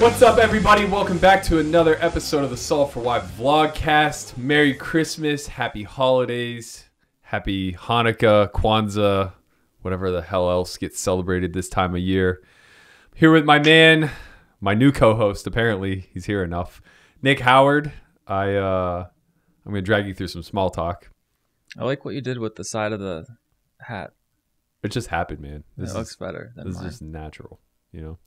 What's up, everybody? Welcome back to another episode of the Solve for Why Vlogcast. Merry Christmas, happy holidays, happy Hanukkah, Kwanzaa, whatever the hell else gets celebrated this time of year. I'm here with my man, my new co-host, apparently he's here enough, Nick Howard. I'm gonna drag you through some small talk. I like what you did with the side of the hat. It just happened, man. This looks better than mine. This is just natural, you know?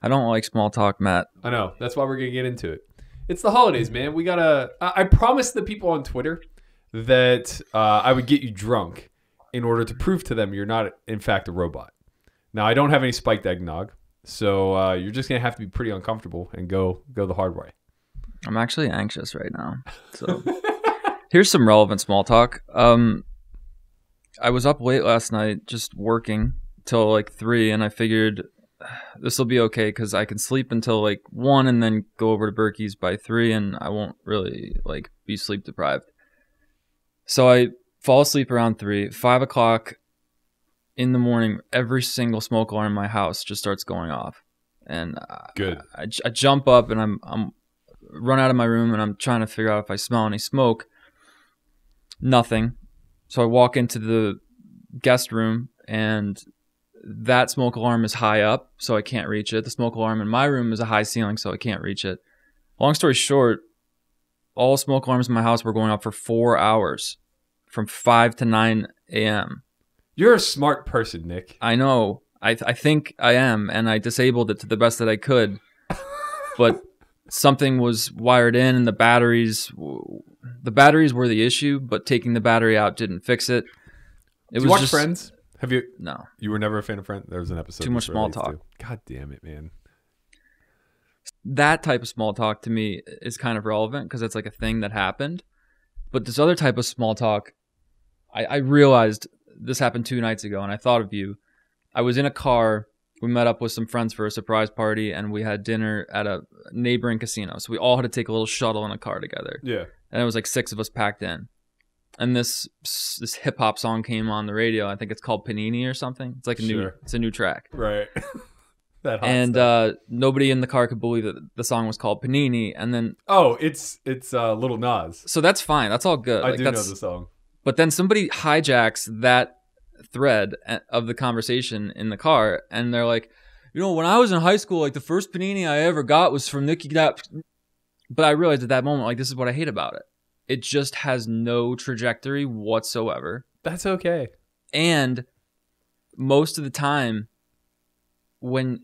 I don't like small talk, Matt. I know. That's why we're going to get into it. It's the holidays, man. We got to... I promised the people on Twitter that I would get you drunk in order to prove to them you're not, in fact, a robot. Now, I don't have any spiked eggnog, so you're just going to have to be pretty uncomfortable and go the hard way. I'm actually anxious right now. So here's some relevant small talk. I was up late last night just working till like 3, and I figured this will be okay because I can sleep until like 1 and then go over to Berkey's by 3, and I won't really like be sleep deprived. So I fall asleep around 3. 5 o'clock in the morning, every single smoke alarm in my house just starts going off. And good. I jump up and I'm run out of my room, and I'm trying to figure out if I smell any smoke. Nothing. So I walk into the guest room, and that smoke alarm is high up, so I can't reach it. The smoke alarm in my room is a high ceiling, so I can't reach it. Long story short, all smoke alarms in my house were going off for 4 hours from 5 to 9 a.m. You're a smart person, Nick. I know. I think I am, and I disabled it to the best that I could. But something was wired in, and the batteries were the issue, but taking the battery out didn't fix it. Did you watch Friends? Have you? No. You were never a fan of Friends? There was an episode. Too much small talk. God damn it, man. That type of small talk to me is kind of relevant because it's like a thing that happened. But this other type of small talk, I realized this happened 2 nights ago, and I thought of you. I was in a car. We met up with some friends for a surprise party, and we had dinner at a neighboring casino. So we all had to take a little shuttle in a car together. Yeah. And it was like 6 of us packed in. And this hip-hop song came on the radio. I think it's called Panini or something. It's like a new track. Right. That hot and stuff. Nobody in the car could believe that the song was called Panini. And then... Oh, it's Lil Nas. So that's fine. That's all good. I do know the song. But then somebody hijacks that thread of the conversation in the car, and they're like, you know, when I was in high school, like the first Panini I ever got was from Nicki Minaj. But I realized at that moment, like, this is what I hate about it. It just has no trajectory whatsoever. That's okay. And most of the time, when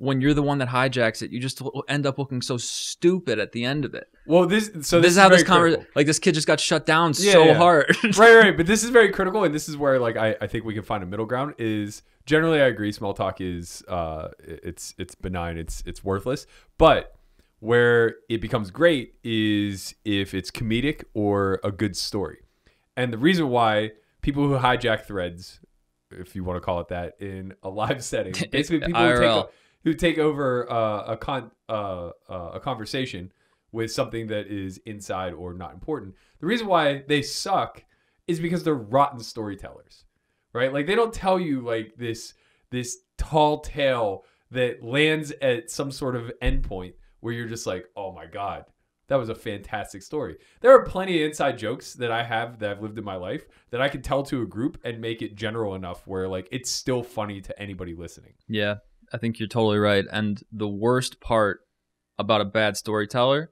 you're the one that hijacks it, you just end up looking so stupid at the end of it. Well, this is how this conversation, like, this kid just got shut down hard. Right. But this is very critical, and this is where, like, I think we can find a middle ground. Is generally I agree, small talk is it's benign, it's worthless. But where it becomes great is if it's comedic or a good story. And the reason why people who hijack threads, if you want to call it that, in a live setting, basically people who take over a conversation with something that is inside or not important. The reason why they suck is because they're rotten storytellers, right? Like, they don't tell you like this tall tale that lands at some sort of endpoint where you're just like, oh my God, that was a fantastic story. There are plenty of inside jokes that I have that I've lived in my life that I can tell to a group and make it general enough where, like, it's still funny to anybody listening. Yeah, I think you're totally right. And the worst part about a bad storyteller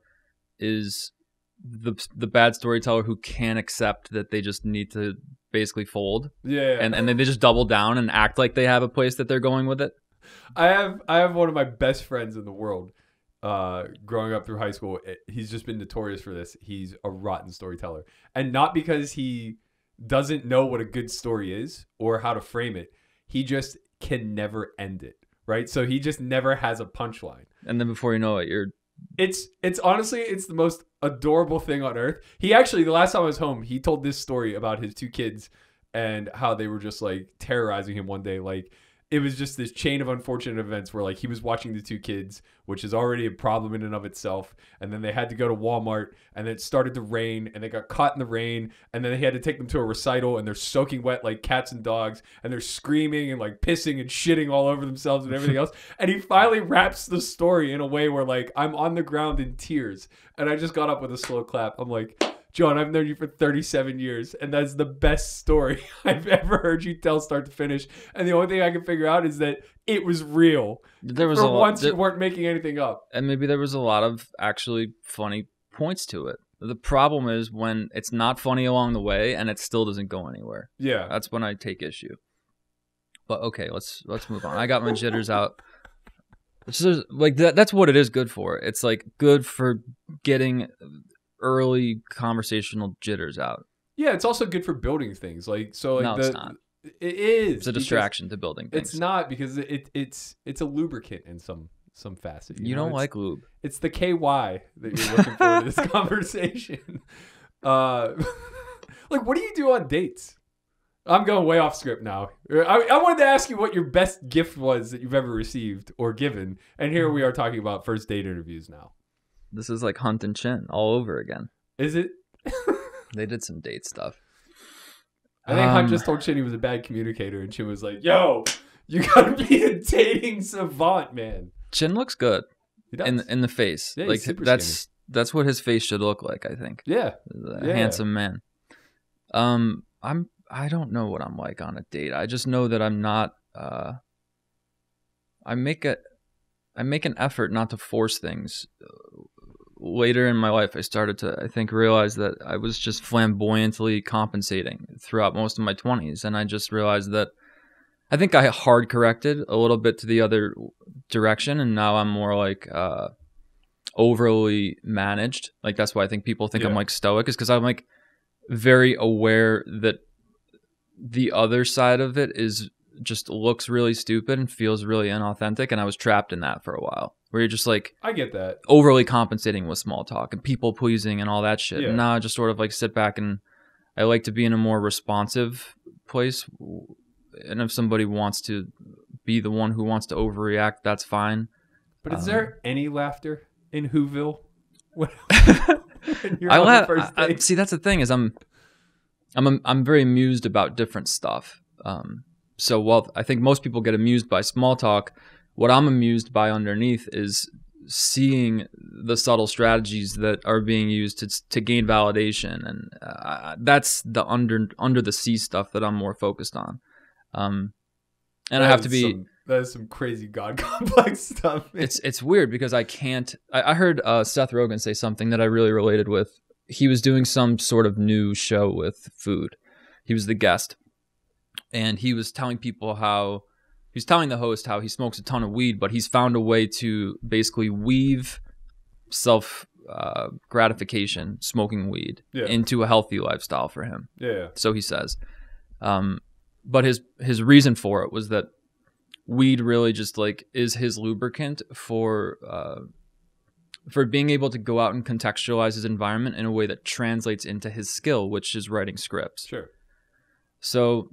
is the bad storyteller who can't accept that they just need to basically fold. Yeah. And then they just double down and act like they have a place that they're going with it. I have one of my best friends in the world. Growing up through high school, he's just been notorious for this. He's a rotten storyteller, and not because he doesn't know what a good story is or how to frame it. He just can never end it, right? So he just never has a punchline. And then before you know it, it's honestly, it's the most adorable thing on earth. He actually, the last time I was home, he told this story about his 2 kids and how they were just like terrorizing him one day. Like, it was just this chain of unfortunate events where like he was watching the two kids, which is already a problem in and of itself. And then they had to go to Walmart and it started to rain and they got caught in the rain. And then they had to take them to a recital and they're soaking wet like cats and dogs. And they're screaming and like pissing and shitting all over themselves and everything else. And he finally wraps the story in a way where like I'm on the ground in tears. And I just got up with a slow clap. I'm like, John, I've known you for 37 years, and that's the best story I've ever heard you tell start to finish. And the only thing I can figure out is that it was real. There was for a lot, once there, you weren't making anything up. And maybe there was a lot of actually funny points to it. The problem is when it's not funny along the way and it still doesn't go anywhere. Yeah. That's when I take issue. But okay, let's move on. I got my jitters out. So like that's what it is good for. It's like good for getting early conversational jitters out. Yeah, it's also good for building things. Like so like no, it's not. It is. It's a distraction to building things. It's not because it's a lubricant in some facet. You don't like lube. It's the KY that you're looking for in this conversation. Like what do you do on dates? I'm going way off script now. I wanted to ask you what your best gift was that you've ever received or given. And here we are talking about first date interviews now. This is like Hunt and Chin all over again. Is it? They did some date stuff. I think Hunt just told Chin he was a bad communicator, and Chin was like, yo, you gotta be a dating savant, man. Chin looks good. He does. In the face. Yeah, like that's what his face should look like, I think. Yeah. A handsome man. I don't know what I'm like on a date. I just know that I'm not I make an effort not to force things. Later in my life, I started to, I think, realize that I was just flamboyantly compensating throughout most of my 20s. And I just realized that I think I hard corrected a little bit to the other direction. And now I'm more like overly managed. Like, that's why I think people think I'm like stoic, is because I'm like very aware that the other side of it is just looks really stupid and feels really inauthentic. And I was trapped in that for a while, where you're just like, I get that, overly compensating with small talk and people pleasing and all that shit. Yeah. And now I just sort of like sit back, and I like to be in a more responsive place. And if somebody wants to be the one who wants to overreact, that's fine. But is there any laughter in Whoville? I see. That's the thing, is I'm very amused about different stuff. So while I think most people get amused by small talk, what I'm amused by underneath is seeing the subtle strategies that are being used to gain validation. And that's the under the sea stuff that I'm more focused on. And I have to be... that is some crazy God complex stuff. It's weird because I can't... I heard Seth Rogen say something that I really related with. He was doing some sort of new show with food. He was the guest. And he was telling people how, he was telling the host how he smokes a ton of weed, but he's found a way to basically weave self-gratification, smoking weed, into a healthy lifestyle for him. Yeah. So he says. But his reason for it was that weed really just like is his lubricant for being able to go out and contextualize his environment in a way that translates into his skill, which is writing scripts. Sure. So...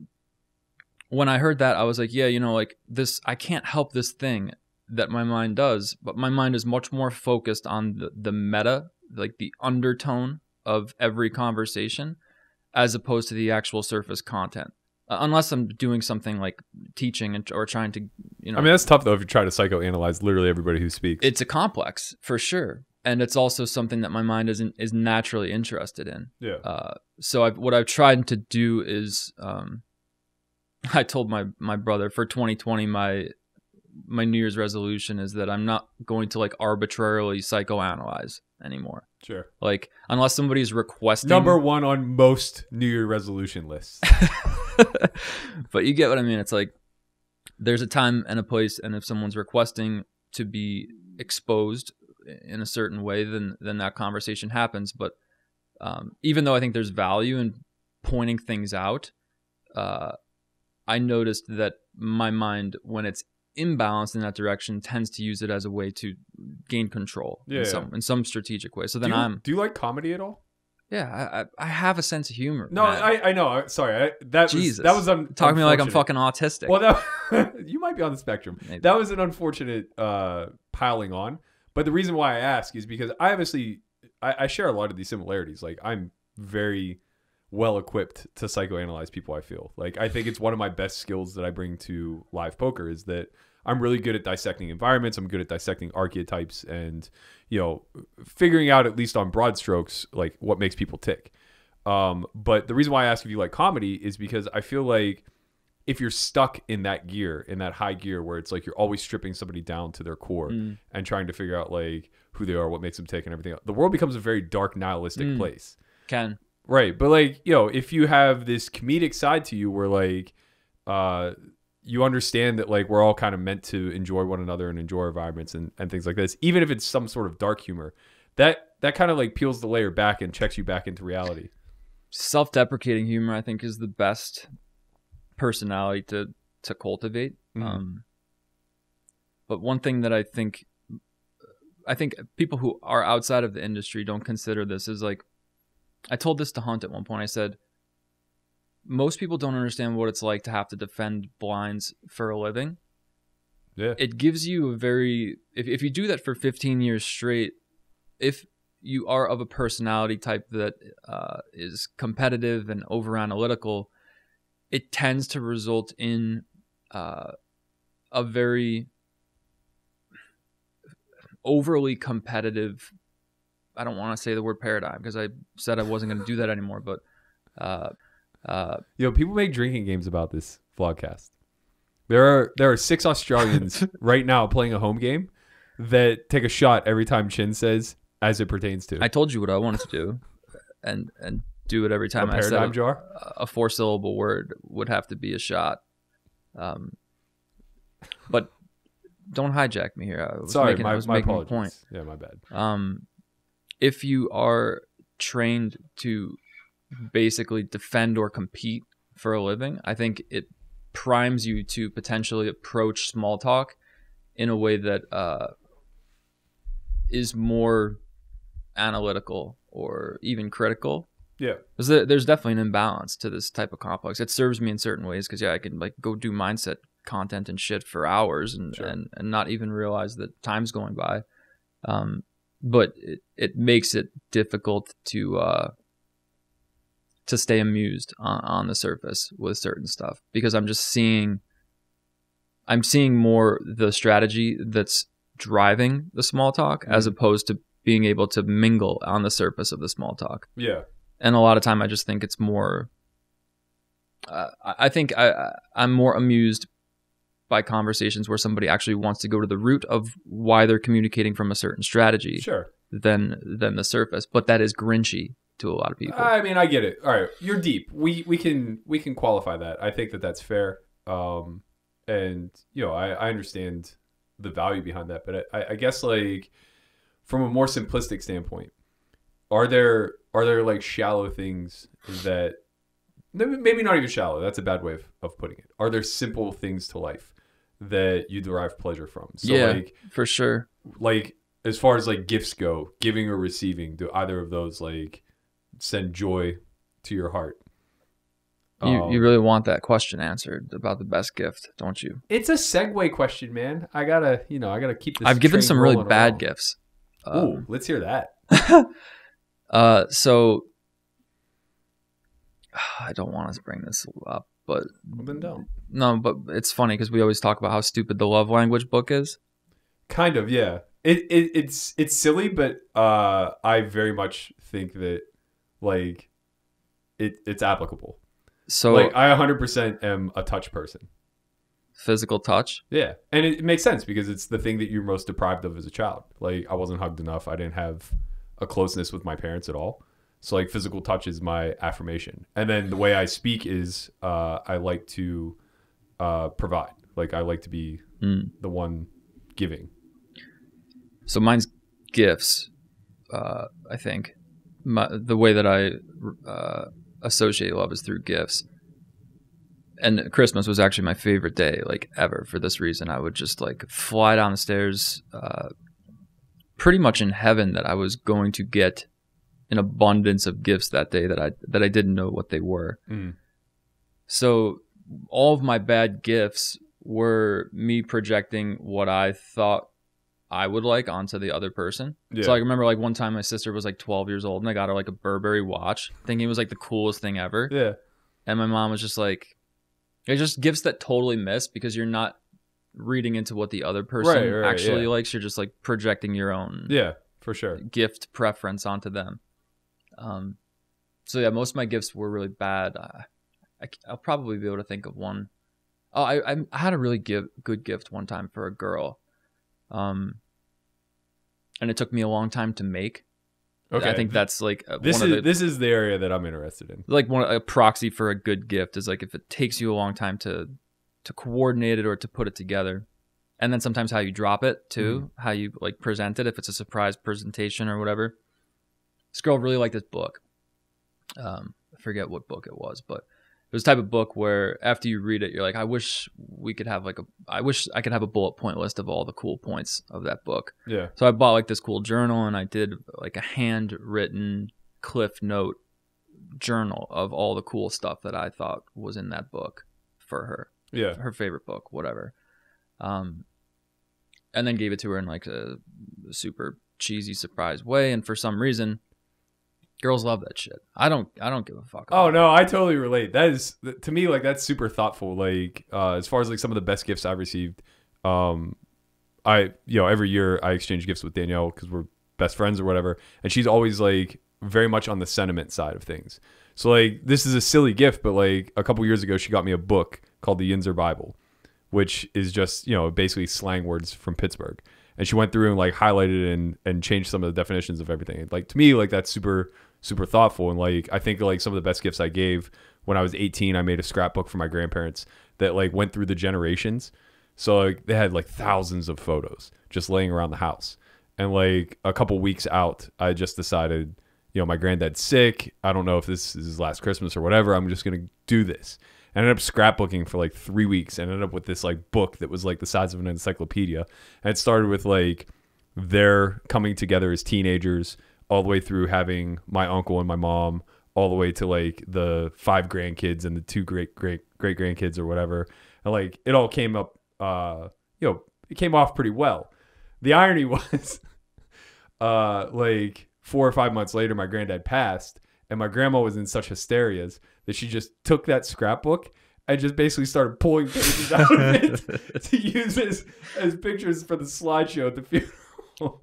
when I heard that, I was like, yeah, you know, like this, I can't help this thing that my mind does, but my mind is much more focused on the meta, like the undertone of every conversation, as opposed to the actual surface content. Unless I'm doing something like teaching and, or trying to, you know. I mean, that's tough though if you try to psychoanalyze literally everybody who speaks. It's a complex for sure. And it's also something that my mind is naturally interested in. Yeah. So what I've tried to do is... I told my brother for 2020, my New Year's resolution is that I'm not going to like arbitrarily psychoanalyze anymore. Sure. Like unless somebody's requesting. #1 on most New Year resolution lists. But you get what I mean. It's like there's a time and a place, and if someone's requesting to be exposed in a certain way, then that conversation happens. But even though I think there's value in pointing things out, I noticed that my mind, when it's imbalanced in that direction, tends to use it as a way to gain control in some strategic way. So then do you like comedy at all? Yeah, I have a sense of humor. No, I know. Sorry, that was talking to me like I'm fucking autistic. Well, that, you might be on the spectrum. Maybe. That was an unfortunate piling on. But the reason why I ask is because I obviously I share a lot of these similarities. Like I'm very well equipped to psychoanalyze people. I feel like I think it's one of my best skills that I bring to live poker is that I'm really good at dissecting environments. I'm good at dissecting archetypes and, you know, figuring out at least on broad strokes, like what makes people tick. But the reason why I ask if you like comedy is because I feel like if you're stuck in that gear, in that high gear where it's like you're always stripping somebody down to their core and trying to figure out like who they are, what makes them tick and everything else, the world becomes a very dark nihilistic place. Can. Right. But like, you know, if you have this comedic side to you where like, you understand that like we're all kind of meant to enjoy one another and enjoy our environments and things like this, even if it's some sort of dark humor, that kind of like peels the layer back and checks you back into reality. Self-deprecating humor, I think, is the best personality to cultivate. But one thing that I think people who are outside of the industry don't consider this is like, I told this to Hunt at one point. I said, most people don't understand what it's like to have to defend blinds for a living. Yeah. It gives you a very, if you do that for 15 years straight, if you are of a personality type that is competitive and over analytical, it tends to result in a very overly competitive, I don't want to say the word paradigm because I said I wasn't going to do that anymore, but you know, people make drinking games about this vlogcast. There are 6 Australians right now playing a home game that take a shot every time Chin says "as it pertains to." I told you what I wanted to do, and do it every time I said a 4-syllable word would have to be a shot. But don't hijack me here. I was sorry, I was making a point. Yeah, my bad. If you are trained to basically defend or compete for a living, I think it primes you to potentially approach small talk in a way that is more analytical or even critical. Yeah, because there's definitely an imbalance to this type of complex. It serves me in certain ways because yeah, I can like go do mindset content and shit for hours and sure. and not even realize that time's going by. But it makes it difficult to stay amused on the surface with certain stuff because I'm seeing more the strategy that's driving the small talk as opposed to being able to mingle on the surface of the small talk. Yeah. And a lot of time I just think it's more, I think I'm more amused by conversations where somebody actually wants to go to the root of why they're communicating from a certain strategy sure. than the surface, but that is grinchy to a lot of people. I mean, I get it. All right, you're deep. We can qualify that. I think that that's fair. And you know, I understand the value behind that, but I guess like from a more simplistic standpoint, are there like shallow things that maybe not even shallow. That's a bad way of putting it. Are there simple things to life that you derive pleasure from? So yeah, like for sure. Like as far as like gifts go, giving or receiving, do either of those like send joy to your heart? You really want that question answered about the best gift, don't you? It's a segue question, man. I gotta keep this. I've given some really bad gifts. Ooh, let's hear that. So I don't want to bring this up, but well, then don't. No, but it's funny because we always talk about how stupid the love language book is. Kind of, yeah. It's silly, but I very much think that like it's applicable. So like I 100% am a touch person. Physical touch? Yeah. And it makes sense because it's the thing that you're most deprived of as a child. Like I wasn't hugged enough. I didn't have a closeness with my parents at all. So like physical touch is my affirmation. And then the way I speak is I like to provide. Like I like to be the one giving. So mine's gifts, I think. The way that I associate love is through gifts, and Christmas was actually my favorite day like ever for this reason. I would just like fly down the stairs pretty much in heaven that I was going to get an abundance of gifts that day that I didn't know what they were. Mm. So all of my bad gifts were me projecting what I thought I would like onto the other person. Yeah. So I remember like one time my sister was like 12 years old and I got her like a Burberry watch thinking it was like the coolest thing ever. Yeah. And my mom was just like, it's just gifts that totally miss because you're not reading into what the other person actually likes. You're just like projecting your own for sure gift preference onto them. So yeah, most of my gifts were really bad. I'll probably be able to think of one. Oh, I had a really good gift one time for a girl. And it took me a long time to make. Okay. I think that's like this is the area that I'm interested in. Like a proxy for a good gift is like if it takes you a long time to coordinate it or to put it together. And then sometimes how you drop it too, how you like present it, if it's a surprise presentation or whatever. This girl really liked this book. I forget what book it was, but it was the type of book where after you read it, you're like, I wish I could have a bullet point list of all the cool points of that book. Yeah. So I bought like this cool journal and I did like a handwritten Cliff Note journal of all the cool stuff that I thought was in that book for her. Yeah. Her favorite book, whatever. And then gave it to her in like a super cheesy surprise way. And for some reason, girls love that shit. I don't give a fuck. Oh no, I totally relate. That is to me like that's super thoughtful. Like as far as like some of the best gifts I've received, every year I exchange gifts with Danielle because we're best friends or whatever, and she's always like very much on the sentiment side of things. So like this is a silly gift, but like a couple years ago she got me a book called The Yinzer Bible, which is just basically slang words from Pittsburgh. And she went through and like highlighted and changed some of the definitions of everything. Like to me, like that's super, super thoughtful. And like, I think like some of the best gifts I gave when I was 18, I made a scrapbook for my grandparents that like went through the generations. So like, they had like thousands of photos just laying around the house. And like a couple weeks out, I just decided, my granddad's sick. I don't know if this is his last Christmas or whatever. I'm just going to do this. I ended up scrapbooking for like 3 weeks and ended up with this like book that was like the size of an encyclopedia. And it started with like their coming together as teenagers all the way through having my uncle and my mom all the way to like the 5 grandkids and the 2 great grandkids or whatever. And like it all came up, it came off pretty well. The irony was like 4 or 5 months later, my granddad passed. And my grandma was in such hysteria that she just took that scrapbook and just basically started pulling pages out of it to use as pictures for the slideshow at the funeral.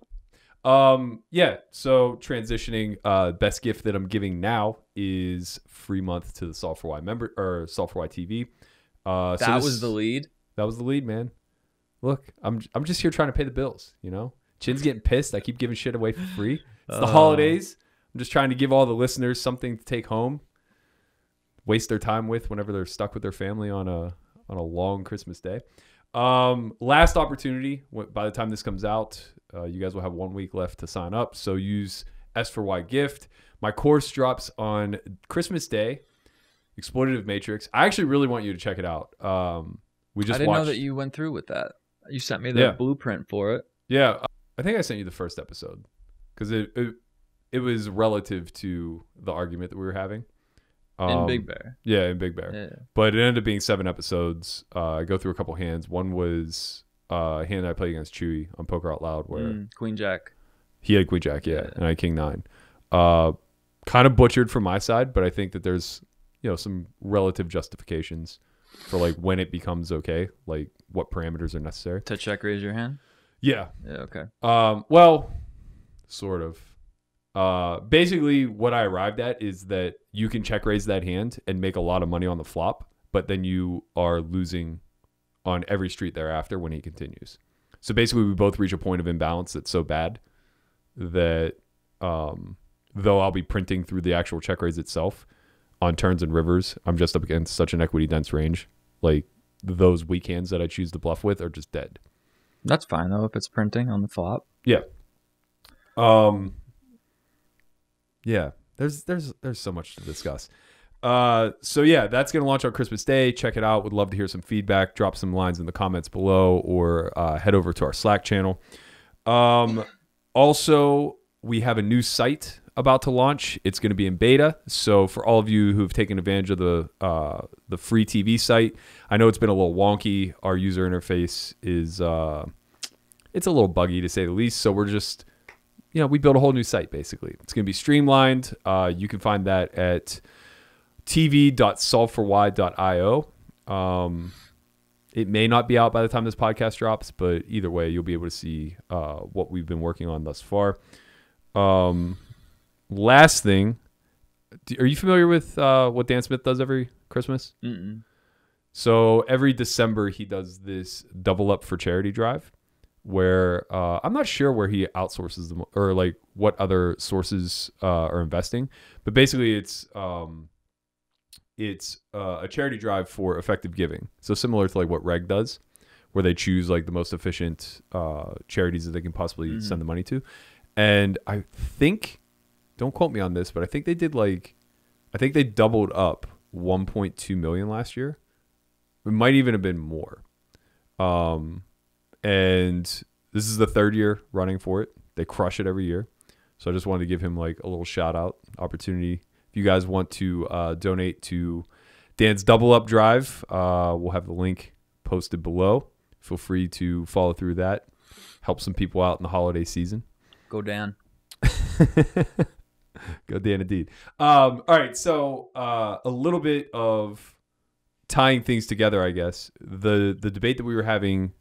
So transitioning, best gift that I'm giving now is free month to the Solve for Why member or Solve for Why TV. Was the lead. That was the lead, man. Look, I'm just here trying to pay the bills. Chin's getting pissed. I keep giving shit away for free. It's the holidays. I'm just trying to give all the listeners something to take home, waste their time with whenever they're stuck with their family on a long Christmas day. Last opportunity. By the time this comes out, you guys will have 1 week left to sign up. So use S4Y gift. My course drops on Christmas Day. Exploitative Matrix. I actually really want you to check it out. I didn't know that you went through with that. You sent me the blueprint for it. Yeah, I think I sent you the first episode because it was relative to the argument that we were having. In Big Bear. Yeah, in Big Bear. Yeah. But it ended up being 7 episodes. I go through a couple hands. One was a hand I played against Chewy on Poker Out Loud where... Queen Jack. He had Queen Jack, yeah. And I had King 9. Kind of butchered from my side, but I think that there's some relative justifications for like when it becomes okay, like what parameters are necessary. To check raise your hand? Yeah. Yeah, okay. Well, sort of. Basically what I arrived at is that you can check raise that hand and make a lot of money on the flop, but then you are losing on every street thereafter when he continues. So basically we both reach a point of imbalance that's so bad that though I'll be printing through the actual check raise itself on turns and rivers, I'm just up against such an equity dense range. Like those weak hands that I choose to bluff with are just dead. That's fine though if it's printing on the flop. Yeah. Yeah, there's so much to discuss. So yeah, that's going to launch on Christmas Day. Check it out. Would love to hear some feedback. Drop some lines in the comments below or head over to our Slack channel. Also, we have a new site about to launch. It's going to be in beta. So for all of you who've taken advantage of the free TV site, I know it's been a little wonky. Our user interface is it's a little buggy, to say the least. So we're just, you know, we built a whole new site basically. It's going to be streamlined. You can find that at tv.solveforwhy.io. It may not be out by the time this podcast drops, but either way, you'll be able to see what we've been working on thus far. Last thing, are you familiar with what Dan Smith does every Christmas? Mm-mm. So every December, he does this Double Up for Charity drive where I'm not sure where he outsources them or like what other sources are investing, but basically it's a charity drive for effective giving. So similar to like what Reg does, where they choose like the most efficient charities that they can possibly send the money to. And I think, don't quote me on this, but I think they did like, I think they doubled up 1.2 million last year. It might even have been more. And this is the third year running for it. They crush it every year. So I just wanted to give him like a little shout out opportunity. If you guys want to donate to Dan's Double Up drive, we'll have the link posted below. Feel free to follow through that. Help some people out in the holiday season. Go Dan. Go Dan indeed. All right, so a little bit of tying things together, I guess. The debate that we were having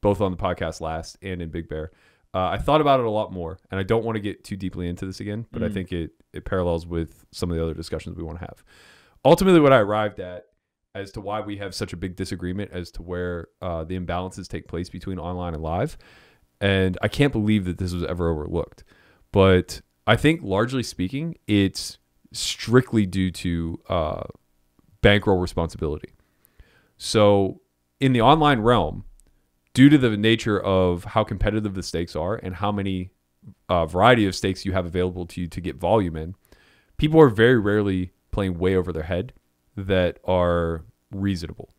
both on the podcast last and in Big Bear, I thought about it a lot more, and I don't want to get too deeply into this again, but I think it parallels with some of the other discussions we want to have. Ultimately, what I arrived at as to why we have such a big disagreement as to where the imbalances take place between online and live, and I can't believe that this was ever overlooked. But I think, largely speaking, it's strictly due to bankroll responsibility. So in the online realm, due to the nature of how competitive the stakes are and how many variety of stakes you have available to you to get volume in, people are very rarely playing way over their head that are reasonable.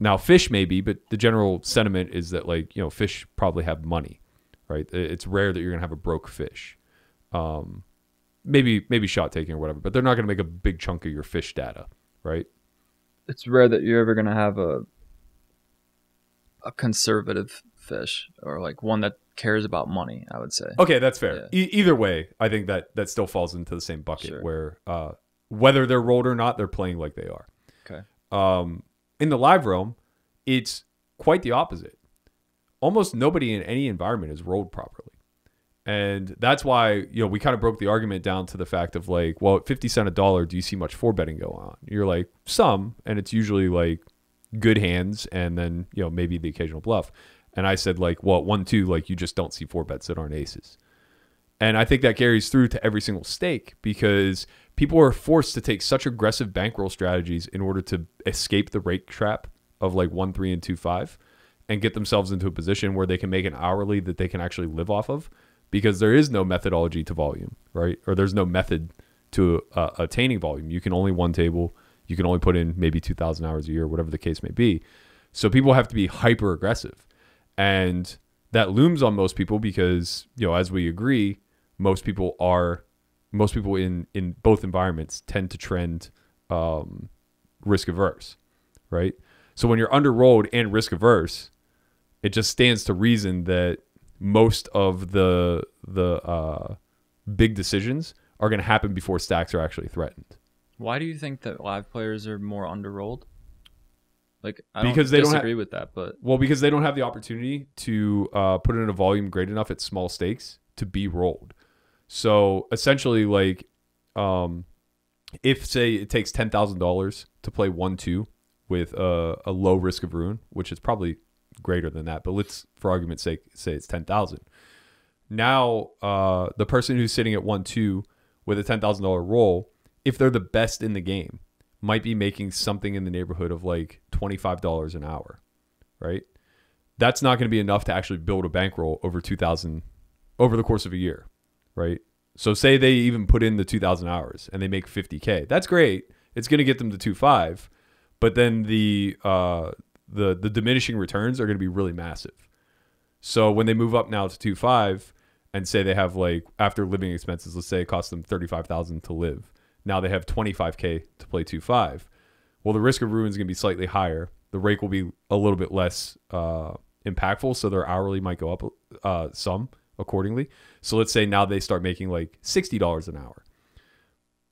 Now, fish maybe, but the general sentiment is that, like, you know, fish probably have money, right? It's rare that you're going to have a broke fish. Maybe shot taking or whatever, but they're not going to make a big chunk of your fish data, right? It's rare that you're ever going to have a conservative fish, or like one that cares about money, I would say. Okay, that's fair. Yeah. Either way, I think that still falls into the same bucket, sure, where whether they're rolled or not, they're playing like they are. Okay. In the live realm, it's quite the opposite. Almost nobody in any environment is rolled properly. And that's why, you know, we kind of broke the argument down to the fact of like, well, at 50 cent a dollar, do you see much 4-betting go on? You're like, some, and it's usually like good hands and then, you know, maybe the occasional bluff. And I said like, well, 1-2, like you just don't see 4-bets that aren't aces. And I think that carries through to every single stake because people are forced to take such aggressive bankroll strategies in order to escape the rake trap of like 1, 3, and 2, 5 and get themselves into a position where they can make an hourly that they can actually live off of, because there is no methodology to volume, right? Or there's no method to attaining volume. You can only one table. You can only put in maybe 2,000 hours a year, whatever the case may be. So people have to be hyper aggressive. And that looms on most people because, you know, as we agree, most people in both environments tend to trend risk averse, right? So when you're under-rolled and risk averse, it just stands to reason that most of the big decisions are going to happen before stacks are actually threatened. Why do you think that live players are more under-rolled? Like, I don't disagree with that, but... Well, because they don't have the opportunity to put in a volume great enough at small stakes to be rolled. So, essentially, like, if, say, it takes $10,000 to play 1-2 with a low risk of ruin, which is probably greater than that, but let's, for argument's sake, say it's 10,000. Now, the person who's sitting at 1-2 with a $10,000 roll, if they're the best in the game, might be making something in the neighborhood of like $25 an hour, right? That's not going to be enough to actually build a bankroll over 2,000 over the course of a year, right? So say they even put in the 2,000 hours and they make 50K. That's great. It's going to get them to 2.5, but then the diminishing returns are going to be really massive. So when they move up now to 2.5 and say they have, like, after living expenses, let's say it costs them $35,000 to live. Now they have $25K to play 2-5. Well, the risk of ruin is going to be slightly higher. The rake will be a little bit less impactful, so their hourly might go up some accordingly. So let's say now they start making like $60 an hour.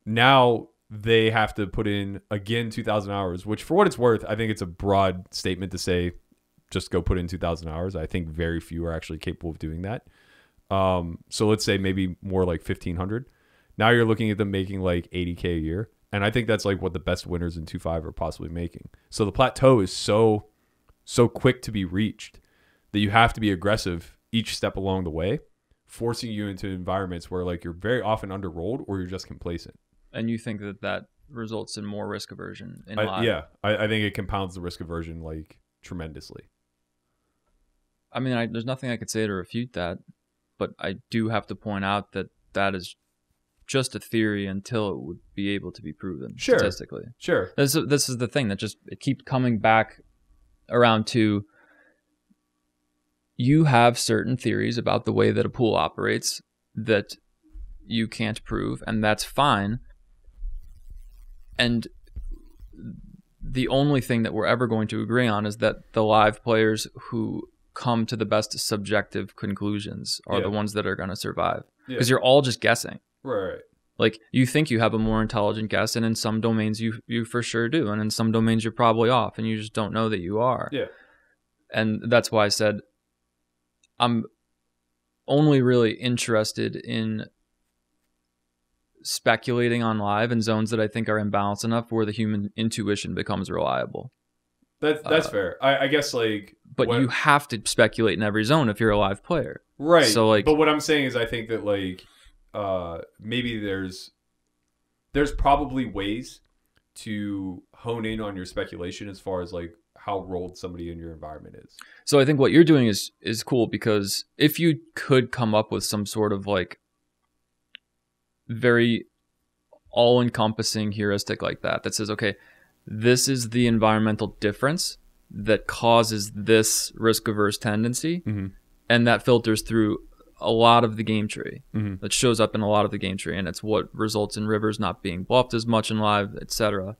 Now they have to put in, again, 2,000 hours, which for what it's worth, I think it's a broad statement to say, just go put in 2,000 hours. I think very few are actually capable of doing that. So let's say maybe more like 1,500. Now you're looking at them making like 80K a year. And I think that's like what the best winners in 2-5 are possibly making. So the plateau is so quick to be reached that you have to be aggressive each step along the way, forcing you into environments where, like, you're very often under-rolled or you're just complacent. And you think that that results in more risk aversion in life? Yeah, I think it compounds the risk aversion, like, tremendously. I mean, there's nothing I could say to refute that, but I do have to point out that that is just a theory until it would be able to be proven statistically. Sure. This is the thing that just it keeps coming back around to. You have certain theories about the way that a pool operates that you can't prove, and that's fine. And the only thing that we're ever going to agree on is that the live players who come to the best subjective conclusions are the ones that are going to survive, because you're all just guessing. Right. Like, you think you have a more intelligent guess, and in some domains you for sure do, and in some domains you're probably off, and you just don't know that you are. Yeah. And that's why I said I'm only really interested in speculating on live in zones that I think are imbalanced enough where the human intuition becomes reliable. That's fair. I guess, like, but you have to speculate in every zone if you're a live player, right? So, like, but what I'm saying is I think that, like, maybe there's probably ways to hone in on your speculation as far as, like, how rolled somebody in your environment is. So I think what you're doing is cool, because if you could come up with some sort of, like, very all-encompassing heuristic like that, that says, okay, this is the environmental difference that causes this risk-averse tendency, and that filters through a lot of the game tree, that shows up in a lot of the game tree, and it's what results in rivers not being bluffed as much in live, etc.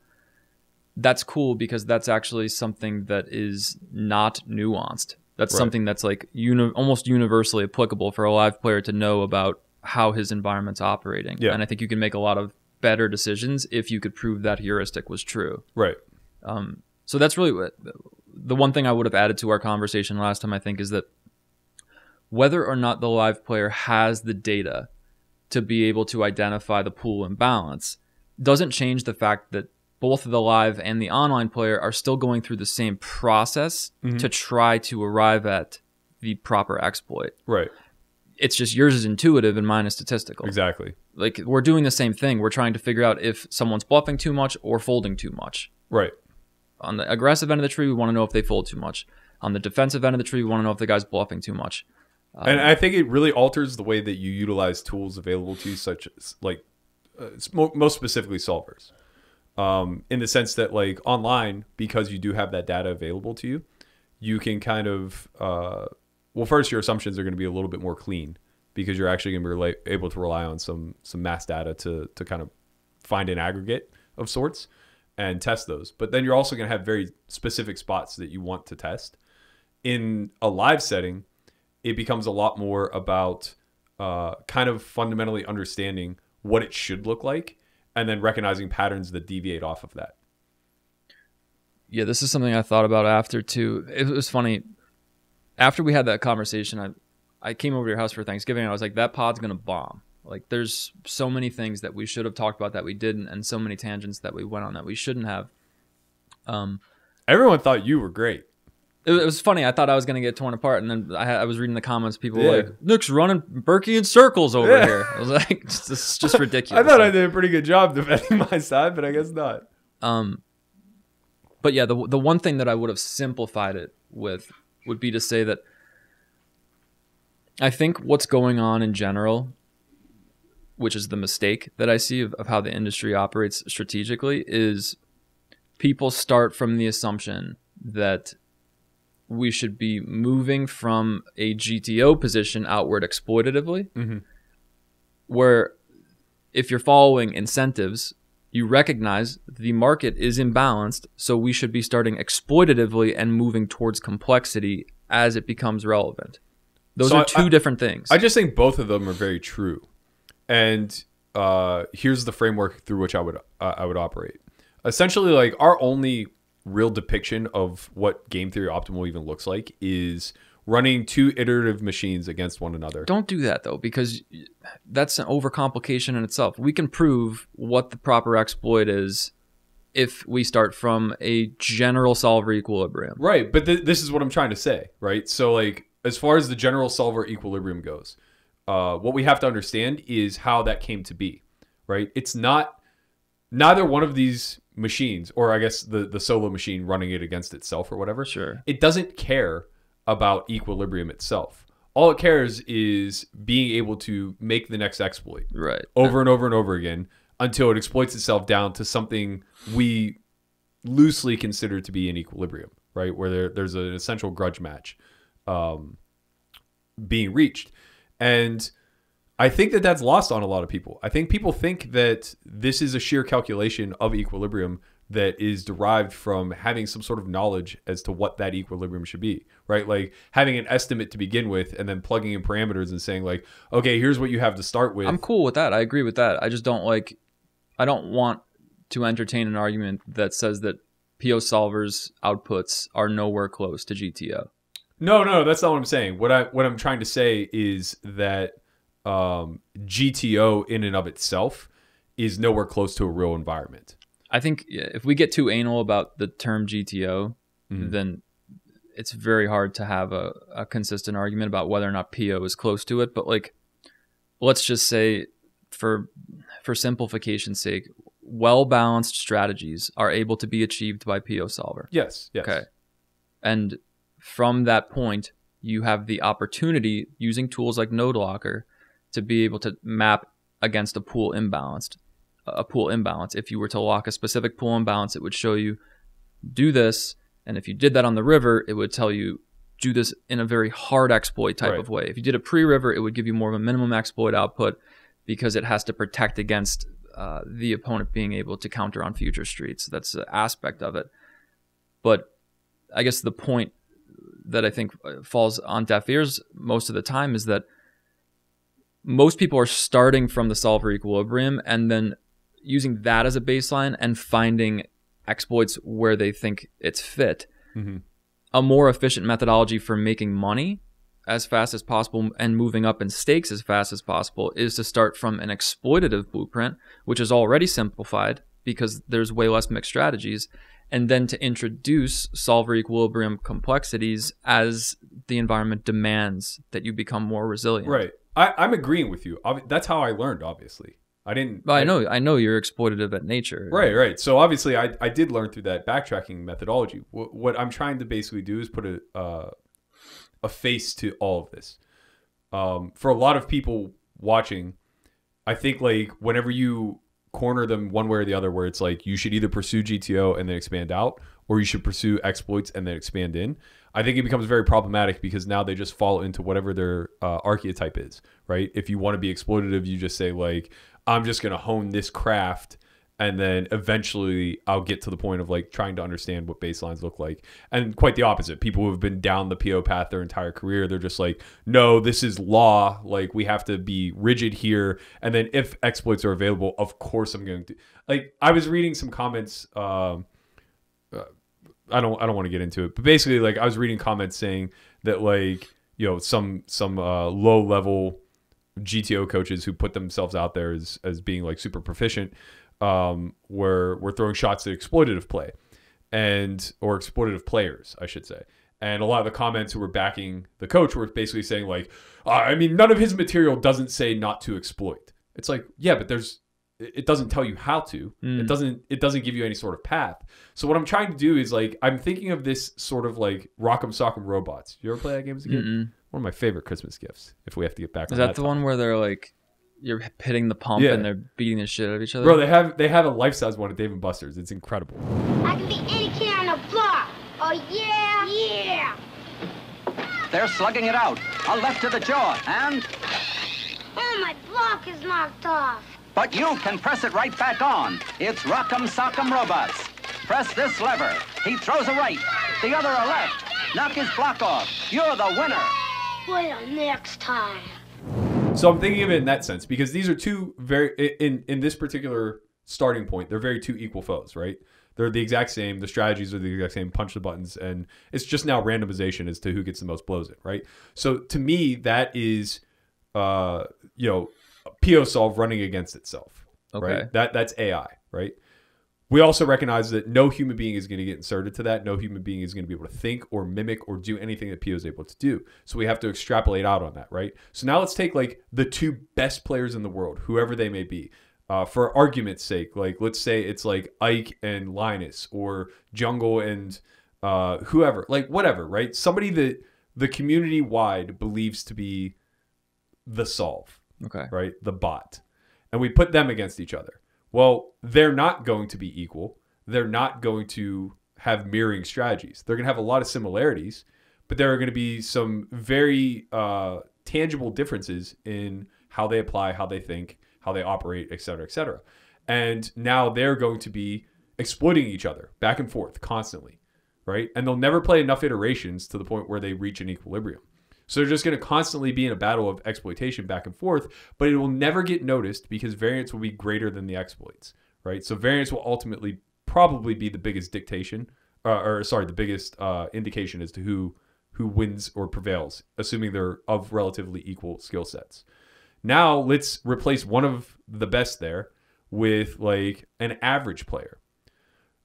That's cool, because that's actually something that is not nuanced. That's something that's, like, almost universally applicable for a live player to know about how his environment's operating. Yeah. And I think you can make a lot of better decisions if you could prove that heuristic was true. Right. So that's really what the one thing I would have added to our conversation last time, I think, is that whether or not the live player has the data to be able to identify the pool imbalance doesn't change the fact that both the live and the online player are still going through the same process to try to arrive at the proper exploit. Right. It's just yours is intuitive and mine is statistical. Exactly. Like, we're doing the same thing. We're trying to figure out if someone's bluffing too much or folding too much. Right. On the aggressive end of the tree, we want to know if they fold too much. On the defensive end of the tree, we want to know if the guy's bluffing too much. And I think it really alters the way that you utilize tools available to you, such as, like, most specifically solvers, in the sense that, like, online, because you do have that data available to you, you can kind of, well, first, your assumptions are going to be a little bit more clean, because you're actually going to be able to rely on some mass data to kind of find an aggregate of sorts and test those. But then you're also going to have very specific spots that you want to test. In a live setting, it becomes a lot more about kind of fundamentally understanding what it should look like and then recognizing patterns that deviate off of that. Yeah, this is something I thought about after, too. It was funny. After we had that conversation, I came over to your house for Thanksgiving, and I was like, that pod's going to bomb. Like, there's so many things that we should have talked about that we didn't, and so many tangents that we went on that we shouldn't have. Everyone thought you were great. It was funny. I thought I was going to get torn apart, and then I was reading the comments. People were like, Nick's running Berkey in circles over here. I was like, this is just ridiculous. I thought I did a pretty good job defending my side, but I guess not. But yeah, the one thing that I would have simplified it with would be to say that I think what's going on in general, which is the mistake that I see of how the industry operates strategically, is people start from the assumption that we should be moving from a GTO position outward exploitatively, mm-hmm. where if you're following incentives, you recognize the market is imbalanced, so we should be starting exploitatively and moving towards complexity as it becomes relevant. Those are two different things. I just think both of them are very true. And here's the framework through which I would operate. Essentially, like, our only real depiction of what game theory optimal even looks like is running two iterative machines against one another. Don't do that, though, because that's an overcomplication in itself. We can prove what the proper exploit is if we start from a general solver equilibrium. Right, but this is what I'm trying to say, right? So, like, as far as the general solver equilibrium goes, what we have to understand is how that came to be, right? It's not... Neither one of these machines, or I guess the solo machine running it against itself or whatever, sure, it doesn't care about equilibrium itself. All it cares is being able to make the next exploit, right, over and over and over again until it exploits itself down to something we loosely consider to be in equilibrium, right, where there's an essential grudge match being reached. And I think that that's lost on a lot of people. I think people think that this is a sheer calculation of equilibrium that is derived from having some sort of knowledge as to what that equilibrium should be, right? Like having an estimate to begin with and then plugging in parameters and saying like, okay, here's what you have to start with. I'm cool with that. I agree with that. I just don't like, I don't want to entertain an argument that says that PO solvers' outputs are nowhere close to GTO. No, no, that's not what I'm saying. What I'm trying to say is that GTO in and of itself is nowhere close to a real environment. I think if we get too anal about the term GTO, mm-hmm. then it's very hard to have a consistent argument about whether or not PO is close to it. But like, let's just say for simplification's sake, well-balanced strategies are able to be achieved by PO solver. Yes, yes. Okay. And from that point, you have the opportunity using tools like NodeLocker to be able to map against a pool imbalance. If you were to lock a specific pool imbalance, it would show you do this. And if you did that on the river, it would tell you do this in a very hard exploit type right. of way. If you did a pre-river, it would give you more of a minimum exploit output because it has to protect against the opponent being able to counter on future streets. That's an aspect of it. But I guess the point that I think falls on deaf ears most of the time is that most people are starting from the solver equilibrium and then using that as a baseline and finding exploits where they think it's fit. Mm-hmm. A more efficient methodology for making money as fast as possible and moving up in stakes as fast as possible is to start from an exploitative blueprint, which is already simplified because there's way less mixed strategies, and then to introduce solver equilibrium complexities as the environment demands that you become more resilient. Right. I'm agreeing with you. That's how I learned, obviously. I didn't... But I know you're exploitative at nature. Right, right. So obviously I did learn through that backtracking methodology. What I'm trying to basically do is put a face to all of this. For a lot of people watching, I think like whenever you corner them one way or the other where it's like you should either pursue GTO and then expand out or you should pursue exploits and then expand in, I think it becomes very problematic because now they just fall into whatever their archetype is, right? If you want to be exploitative, you just say like, I'm just going to hone this craft and then eventually I'll get to the point of like trying to understand what baselines look like. And quite the opposite. People who have been down the PO path their entire career, they're just like, no, this is law. Like we have to be rigid here. And then if exploits are available, of course I'm going to. Like I was reading some comments. I don't want to get into it, but basically like I was reading comments saying that like, you know, some low level GTO coaches who put themselves out there as being like super proficient were throwing shots at exploitative play or exploitative players, I should say. And a lot of the comments who were backing the coach were basically saying like, I mean, none of his material doesn't say not to exploit. It's like, yeah, but it doesn't tell you how to. Mm. It doesn't give you any sort of path. So what I'm trying to do is like, I'm thinking of this sort of like Rock'em Sock'em Robots. You ever play that game as a kid? Mm-mm. One of my favorite Christmas gifts, if we have to get back on that. Is that the one where they're like, you're hitting the pump and they're beating the shit out of each other? Bro, they have a life-size one at Dave & Buster's. It's incredible. I can beat any kid on the block. Oh, yeah. Yeah. They're slugging it out. A left to the jaw, and... Oh, my block is knocked off. But you can press it right back on. It's Rock'em Sock'em Robots. Press this lever. He throws a right, the other a left. Knock his block off. You're the winner. Wait till next time. So I'm thinking of it in that sense, because these are two very, in this particular starting point, they're two equal foes, right? They're the exact same. The strategies are the exact same. Punch the buttons. And it's just now randomization as to who gets the most blows in, right? So to me, that is, you know, PO solve running against itself, okay. Right? That's AI, right? We also recognize that no human being is going to get inserted to that. No human being is going to be able to think or mimic or do anything that PO is able to do. So we have to extrapolate out on that, right? So now let's take like the two best players in the world, whoever they may be. For argument's sake, like let's say it's like Ike and Linus or Jungle and whoever, like whatever, right? Somebody that the community wide believes to be the solve, okay, right? The bot. And we put them against each other. Well, they're not going to be equal. They're not going to have mirroring strategies. They're going to have a lot of similarities, but there are going to be some very tangible differences in how they apply, how they think, how they operate, et cetera, et cetera. And now they're going to be exploiting each other back and forth constantly, right? And they'll never play enough iterations to the point where they reach an equilibrium. So they're just going to constantly be in a battle of exploitation back and forth, but it will never get noticed because variance will be greater than the exploits, right? So variance will ultimately probably be the biggest dictation, the biggest indication as to who wins or prevails, assuming they're of relatively equal skill sets. Now let's replace one of the best there with like an average player.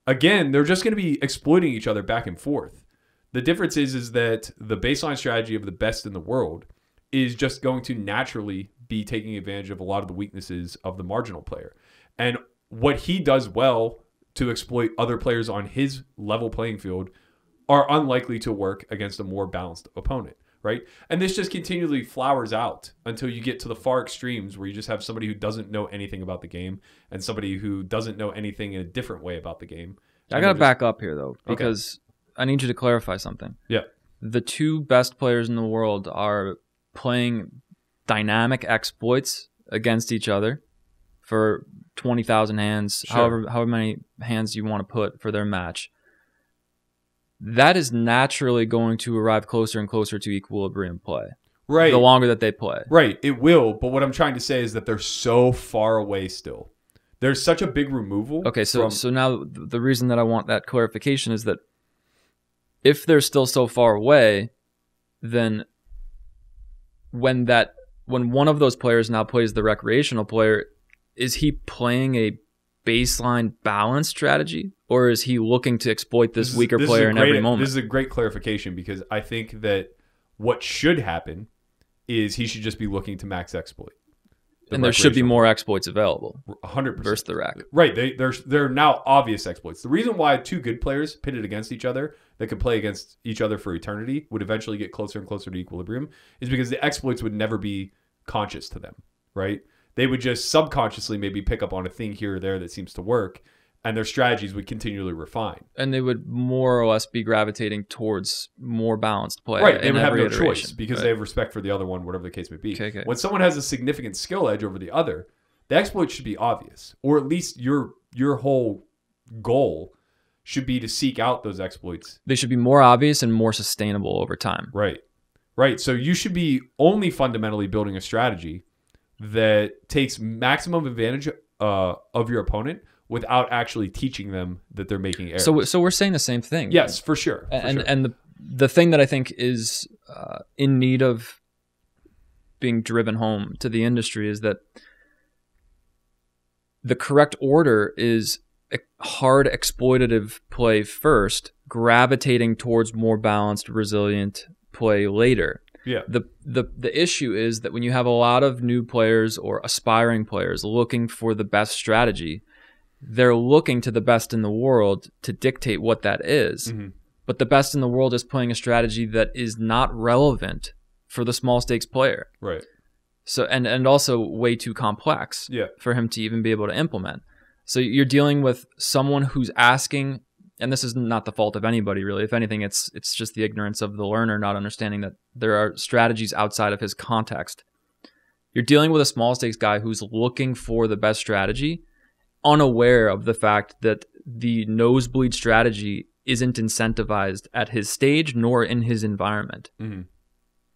Again, they're just going to be exploiting each other back and forth. The difference is that the baseline strategy of the best in the world is just going to naturally be taking advantage of a lot of the weaknesses of the marginal player. And what he does well to exploit other players on his level playing field are unlikely to work against a more balanced opponent, right? And this just continually flowers out until you get to the far extremes where you just have somebody who doesn't know anything about the game and somebody who doesn't know anything in a different way about the game. I got to back up here, though, because... Okay. I need you to clarify something. Yeah. The two best players in the world are playing dynamic exploits against each other for 20,000 hands, sure. however many hands you want to put for their match. That is naturally going to arrive closer and closer to equilibrium play. Right. The longer that they play. Right. It will. But what I'm trying to say is that they're so far away still. There's such a big removal. Okay. So, so now the reason that I want that clarification is that if they're still so far away, then when one of those players now plays the recreational player, is he playing a baseline balance strategy, or is he looking to exploit this weaker player in every moment? This is a great clarification, because I think that what should happen is he should just be looking to max exploit. And there should be more exploits available. 100% versus the rack. Right. They're now obvious exploits. The reason why two good players pitted against each other that could play against each other for eternity would eventually get closer and closer to equilibrium is because the exploits would never be conscious to them, right? They would just subconsciously maybe pick up on a thing here or there that seems to work, and their strategies would continually refine. And they would more or less be gravitating towards more balanced play. Right, they would have no choice because they have respect for the other one, whatever the case may be. Okay. When someone has a significant skill edge over the other, the exploit should be obvious, or at least your whole goal should be to seek out those exploits. They should be more obvious and more sustainable over time. Right, right. So you should be only fundamentally building a strategy that takes maximum advantage of your opponent without actually teaching them that they're making errors. So we're saying the same thing. Yes, right? For sure. And the thing that I think is in need of being driven home to the industry is that the correct order is hard exploitative play first, gravitating towards more balanced, resilient play later. Yeah. The issue is that when you have a lot of new players or aspiring players looking for the best strategy, they're looking to the best in the world to dictate what that is. Mm-hmm. But the best in the world is playing a strategy that is not relevant for the small stakes player. Right. So and also way too complex for him to even be able to implement. So you're dealing with someone who's asking And this is not the fault of anybody, really. If anything, it's just the ignorance of the learner not understanding that there are strategies outside of his context. You're dealing with a small stakes guy who's looking for the best strategy, unaware of the fact that the nosebleed strategy isn't incentivized at his stage nor in his environment. Mm-hmm.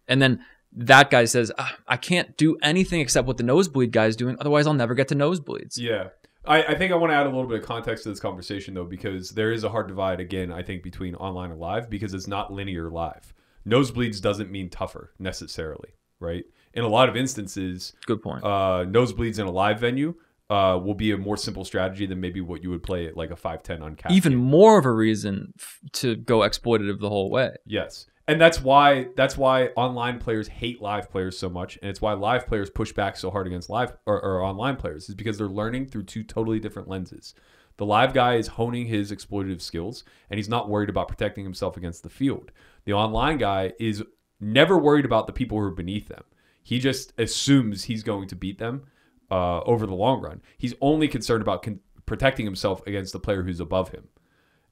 And then that guy says, I can't do anything except what the nosebleed guy's doing. Otherwise, I'll never get to nosebleeds. Yeah. I think I want to add a little bit of context to this conversation, though, because there is a hard divide, again, I think, between online and live, because it's not linear live. Nosebleeds doesn't mean tougher necessarily, right? In a lot of instances, good point. Nosebleeds in a live venue will be a more simple strategy than maybe what you would play at like a 5-10 on cap. Even more of a reason to go exploitative the whole way. Yes. And that's why online players hate live players so much, and it's why live players push back so hard against live or online players, is because they're learning through two totally different lenses. The live guy is honing his exploitative skills, and he's not worried about protecting himself against the field. The online guy is never worried about the people who are beneath them. He just assumes he's going to beat them over the long run. He's only concerned about protecting himself against the player who's above him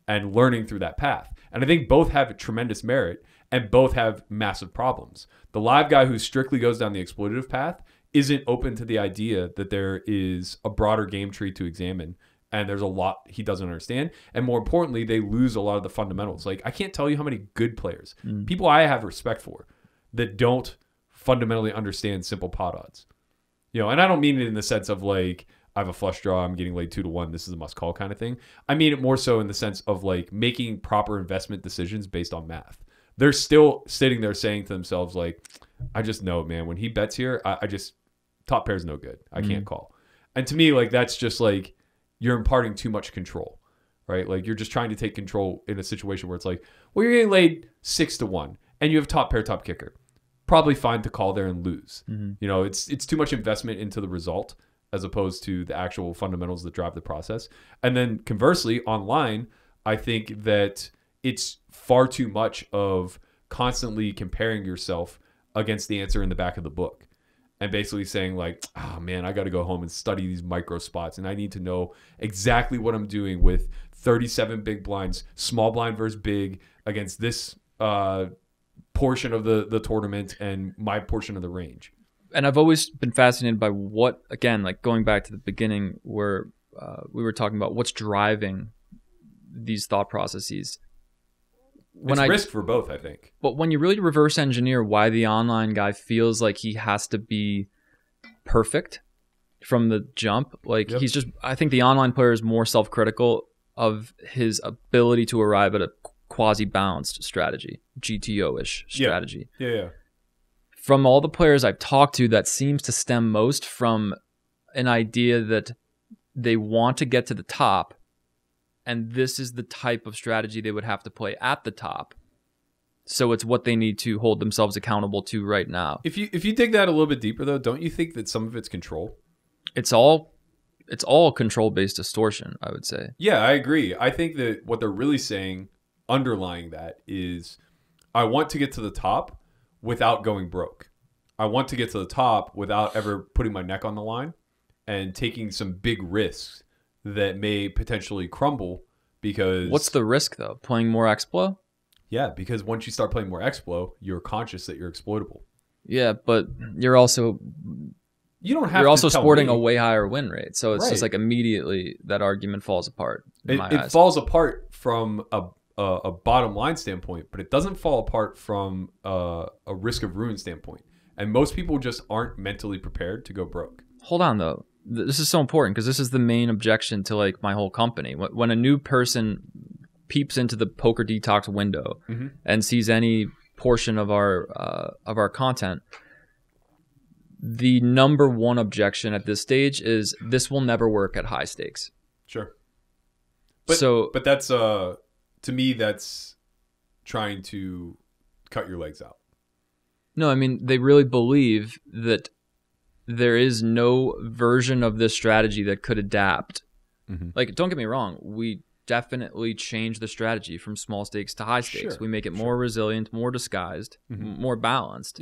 and learning through that path. And I think both have a tremendous merit, and both have massive problems. The live guy who strictly goes down the exploitative path isn't open to the idea that there is a broader game tree to examine, and there's a lot he doesn't understand. And more importantly, they lose a lot of the fundamentals. Like, I can't tell you how many good players, people I have respect for, that don't fundamentally understand simple pot odds. You know, and I don't mean it in the sense of like, I have a flush draw, I'm getting laid 2-1, this is a must call kind of thing. I mean it more so in the sense of like making proper investment decisions based on math. They're still sitting there saying to themselves, like, I just know, man, when he bets here, I just, top pair's no good. I can't call. And to me, like, that's just like, you're imparting too much control, right? Like, you're just trying to take control in a situation where it's like, well, you're getting laid 6-1 and you have top pair, top kicker. Probably fine to call there and lose. You know, it's too much investment into the result as opposed to the actual fundamentals that drive the process. And then conversely, online, I think that it's far too much of constantly comparing yourself against the answer in the back of the book and basically saying like, oh man, I got to go home and study these micro spots, and I need to know exactly what I'm doing with 37 big blinds, small blind versus big against this portion of the tournament and my portion of the range. And I've always been fascinated by what, again, like going back to the beginning where we were talking about what's driving these thought processes. It's risk for both, I think. But when you really reverse engineer why the online guy feels like he has to be perfect from the jump, like he's just, I think the online player is more self-critical of his ability to arrive at a quasi-balanced strategy, GTO-ish strategy. Yeah. From all the players I've talked to, that seems to stem most from an idea that they want to get to the top, and this is the type of strategy they would have to play at the top. So it's what they need to hold themselves accountable to right now. If you dig that a little bit deeper, though, don't you think that some of it's control? It's all control-based distortion, I would say. Yeah, I agree. I think that what they're really saying underlying that is, I want to get to the top without going broke. I want to get to the top without ever putting my neck on the line and taking some big risks that may potentially crumble. Because what's the risk, though? Playing more Explo? Yeah, because once you start playing more Explo, you're conscious that you're exploitable. Yeah, but you're also, you don't have, you're also sporting a way higher win rate. So it's just like immediately that argument falls apart. It falls apart from a bottom line standpoint, but it doesn't fall apart from a risk of ruin standpoint. And most people just aren't mentally prepared to go broke. Hold on, though. This is so important because this is the main objection to like my whole company. When a new person peeps into the Poker Detox window and sees any portion of our content, the number one objection at this stage is this will never work at high stakes. Sure, but that's to me, that's trying to cut your legs out. No, I mean they really believe that there is no version of this strategy that could adapt. Like, don't get me wrong. We definitely change the strategy from small stakes to high stakes. We make it more resilient, more disguised, more balanced.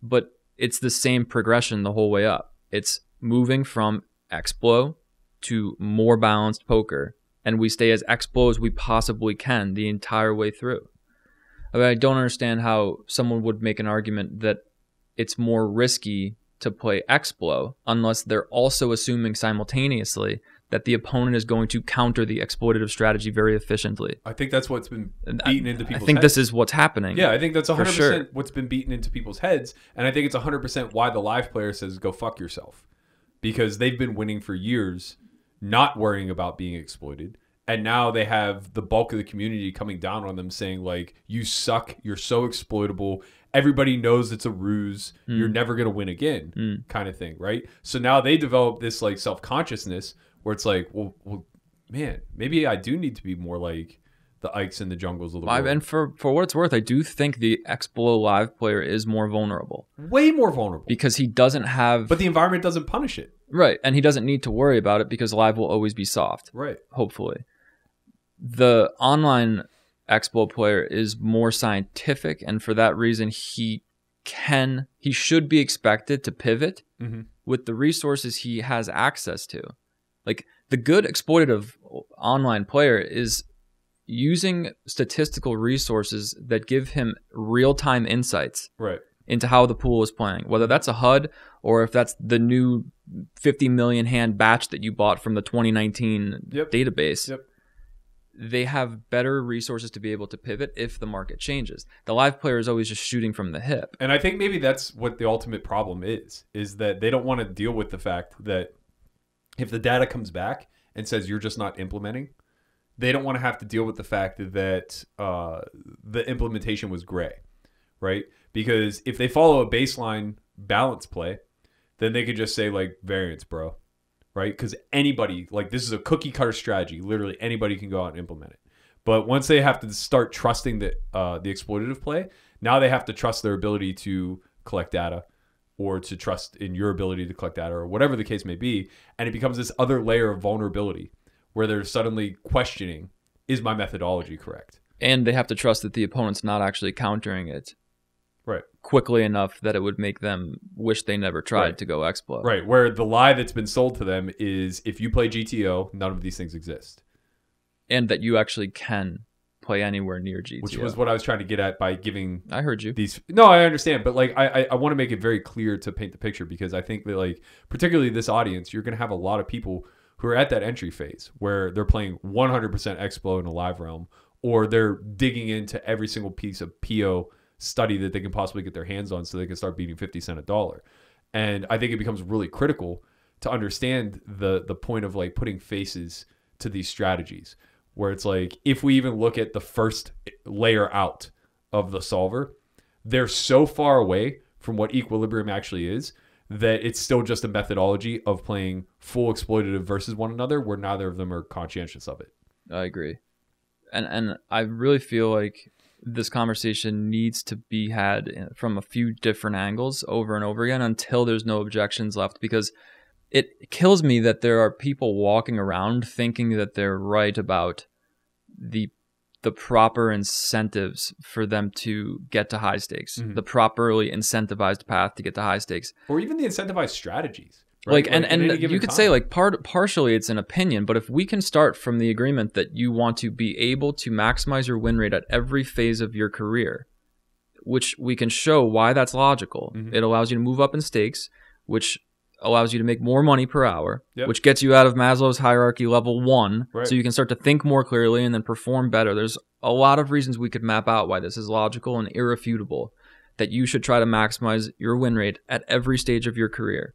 But it's the same progression the whole way up. It's moving from Explo to more balanced poker and we stay as expo as we possibly can the entire way through. I mean, I don't understand how someone would make an argument that it's more risky to play explo unless they're also assuming simultaneously that the opponent is going to counter the exploitative strategy very efficiently. I think that's what's been beaten into people's heads. I think this is what's happening. Yeah, I think that's 100% sure. What's been beaten into people's heads. And I think it's 100% why the live player says, go fuck yourself. Because they've been winning for years, not worrying about being exploited. And now they have the bulk of the community coming down on them saying, like, you suck, you're so exploitable, everybody knows it's a ruse, you're never going to win again, kind of thing, right? So now they develop this, like, self-consciousness where it's like, well, man, maybe I do need to be more like the Ikes and the Jungles of the world. And for what it's worth, I do think the Explo live player is more vulnerable. Way more vulnerable. Because he doesn't have... But the environment doesn't punish it. Right. And he doesn't need to worry about it because live will always be soft. Right. Hopefully. The online Explo player is more scientific. And for that reason, he should be expected to pivot with the resources he has access to. Like, the good exploitative online player is using statistical resources that give him real-time insights into how the pool is playing, whether that's a HUD or if that's the new 50 million hand batch that you bought from the 2019 database. They have better resources to be able to pivot if the market changes. The live player is always just shooting from the hip. And I think maybe that's what the ultimate problem is that they don't want to deal with the fact that if the data comes back and says you're just not implementing, they don't want to have to deal with the fact that the implementation was gray, right? Because if they follow a baseline balance play, then they could just say, like, variance, bro, right? Because anybody, like, this is a cookie cutter strategy. Literally anybody can go out and implement it. But once they have to start trusting the exploitative play, now they have to trust their ability to collect data, or to trust in your ability to collect data, or whatever the case may be. And it becomes this other layer of vulnerability where they're suddenly questioning, is my methodology correct? And they have to trust that the opponent's not actually countering it quickly enough that it would make them wish they never tried to go explo. Right, where the lie that's been sold to them is, if you play GTO, none of these things exist. And that you actually can play anywhere near GTO, which was what I was trying to get at by giving. I heard you. These no, I understand, but like I want to make it very clear to paint the picture, because I think that, like, particularly this audience, you're going to have a lot of people who are at that entry phase where they're playing 100% Explo in a live realm, or they're digging into every single piece of PO study that they can possibly get their hands on so they can start beating 50 cents a dollar. And I think it becomes really critical to understand the point of, like, putting faces to these strategies. Where it's like, if we even look at the first layer out of the solver, they're so far away from what equilibrium actually is that it's still just a methodology of playing full exploitative versus one another where neither of them are conscientious of it. I agree. And I really feel like this conversation needs to be had from a few different angles over and over again until there's no objections left, because it kills me that there are people walking around thinking that they're right about the proper incentives for them to get to high stakes, the properly incentivized path to get to high stakes, or even the incentivized strategies. Right? Like, and you could say, like, partially it's an opinion, but if we can start from the agreement that you want to be able to maximize your win rate at every phase of your career, which we can show why that's logical. It allows you to move up in stakes, which allows you to make more money per hour, which gets you out of Maslow's hierarchy level 1, so you can start to think more clearly and then perform better. There's a lot of reasons we could map out why this is logical and irrefutable, that you should try to maximize your win rate at every stage of your career.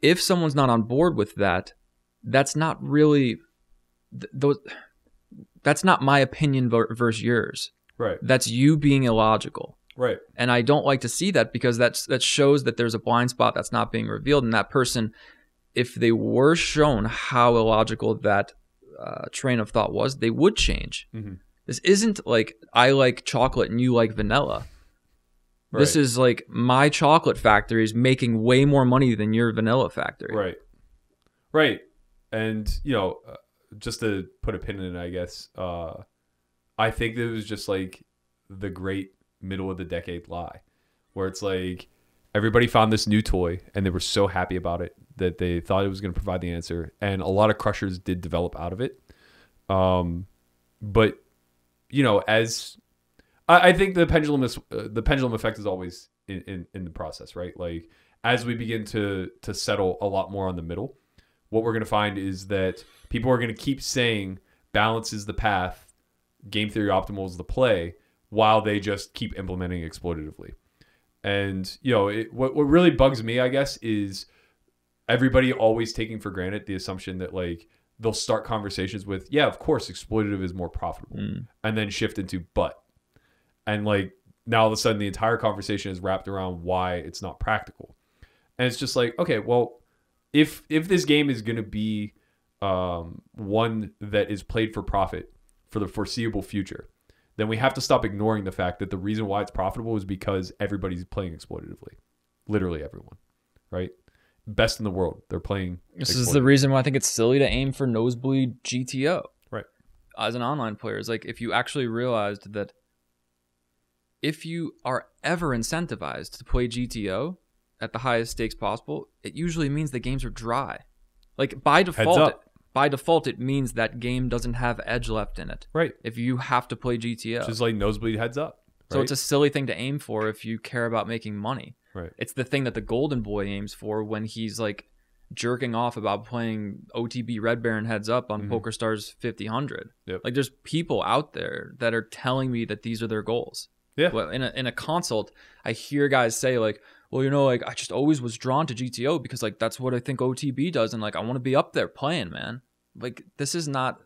If someone's not on board with that, that's not really... That's not my opinion versus yours. Right. That's you being illogical. Right. And I don't like to see that, because that shows that there's a blind spot that's not being revealed. And that person, if they were shown how illogical that train of thought was, they would change. This isn't like, I like chocolate and you like vanilla. Right. This is like, my chocolate factory is making way more money than your vanilla factory. Right. Right. And, you know, just to put a pin in it, I guess, I think that it was just like the great middle of the decade lie, where it's like everybody found this new toy and they were so happy about it that they thought it was going to provide the answer, and a lot of crushers did develop out of it, But you know, as I think the pendulum is the pendulum effect is always in the process, right? Like as we begin to settle a lot more on the middle, what we're going to find is that people are going to keep saying balance is the path, game theory optimal is the play, while they just keep implementing exploitatively. And you know, what really bugs me, I guess, is everybody always taking for granted the assumption that like they'll start conversations with, yeah, of course, exploitative is more profitable, and then shift into but, and like now all of a sudden the entire conversation is wrapped around why it's not practical. And it's just like, okay, well, if this game is going to be one that is played for profit for the foreseeable future, then we have to stop ignoring the fact that the reason why it's profitable is because everybody's playing exploitatively. Literally everyone, right? Best in the world, they're playing. This is the reason why I think it's silly to aim for nosebleed GTO. Right. As an online player, it's like if you actually realized that if you are ever incentivized to play GTO at the highest stakes possible, it usually means the games are dry. Like by default, it means that game doesn't have edge left in it. Right. If you have to play GTO. It's just like nosebleed heads up. Right? So it's a silly thing to aim for if you care about making money. Right. It's the thing that the golden boy aims for when he's like jerking off about playing OTB Red Baron heads up on PokerStars 5000. Yep. Like there's people out there that are telling me that these are their goals. Yeah. Well, in a consult, I hear guys say like, well, you know, like I just always was drawn to GTO because like that's what I think OTB does, and like I want to be up there playing, man. Like this is not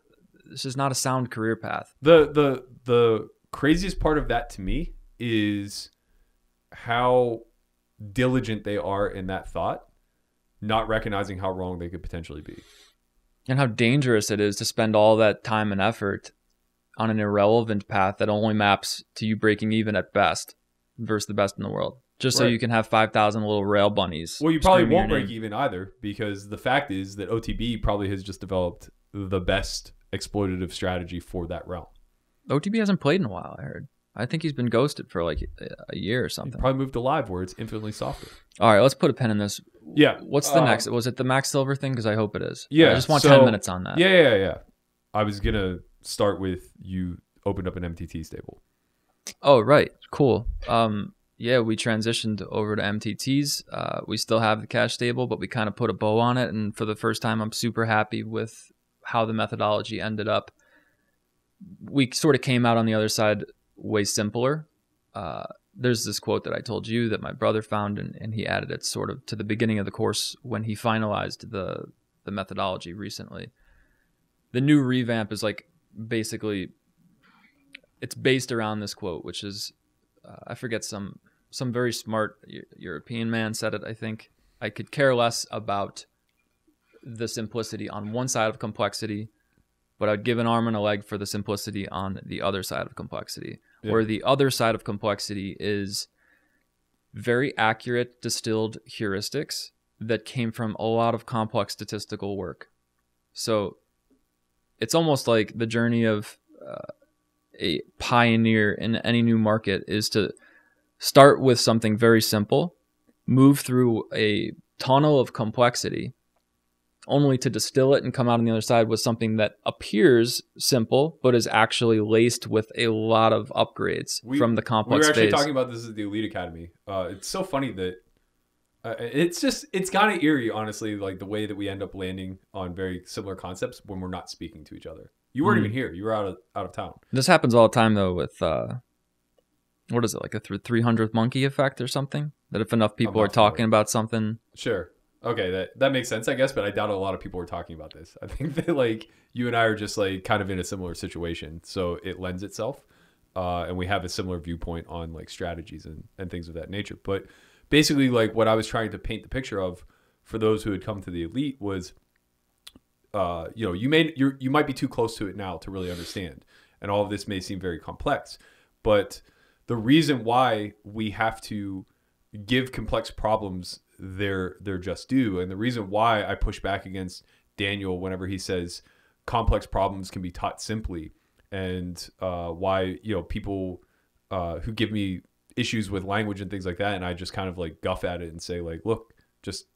a sound career path. The craziest part of that to me is how diligent they are in that thought, not recognizing how wrong they could potentially be, and how dangerous it is to spend all that time and effort on an irrelevant path that only maps to you breaking even at best versus the best in the world, just right. So you can have 5,000 little rail bunnies. Well, you probably won't break even either, because the fact is that OTB probably has just developed the best exploitative strategy for that realm. OTB hasn't played in a while, I heard. I think he's been ghosted for like a year or something. He probably moved to live where it's infinitely softer. All right, let's put a pin in this. Yeah. What's the next? Was it the Max Silver thing? Because I hope it is. Yeah. I just want 10 minutes on that. Yeah. I was going to start with you opened up an MTT stable. Oh, right. Cool. Yeah, we transitioned over to MTTs. We still have the cash stable, but we kind of put a bow on it. And for the first time, I'm super happy with how the methodology ended up. We sort of came out on the other side way simpler. There's this quote that I told you that my brother found, and he added it sort of to the beginning of the course when he finalized the methodology recently. The new revamp is like basically it's based around this quote, which is I forget, some very smart European man said it, I think. I could care less about the simplicity on one side of complexity, but I'd give an arm and a leg for the simplicity on the other side of complexity. Yeah. Where the other side of complexity is very accurate distilled heuristics that came from a lot of complex statistical work. So it's almost like the journey of a pioneer in any new market is to start with something very simple, move through a tunnel of complexity, only to distill it and come out on the other side with something that appears simple, but is actually laced with a lot of upgrades from the complex phase. We were actually talking about this at the Elite Academy. It's so funny that it's kind of eerie, honestly, like the way that we end up landing on very similar concepts when we're not speaking to each other. You weren't even here. You were out of town. This happens all the time, though, with, what is it, like the 300th monkey effect or something? That if enough people are talking about something. Sure. Okay, that makes sense, I guess, but I doubt a lot of people were talking about this. I think that like you and I are just like kind of in a similar situation, so it lends itself, and we have a similar viewpoint on like strategies and things of that nature. But basically, like what I was trying to paint the picture of for those who had come to the Elite was, you know, you might be too close to it now to really understand, and all of this may seem very complex, but the reason why we have to give complex problems they're just due. And the reason why I push back against Daniel whenever he says complex problems can be taught simply, and why, you know, people who give me issues with language and things like that, and I just kind of like guff at it and say like, look, just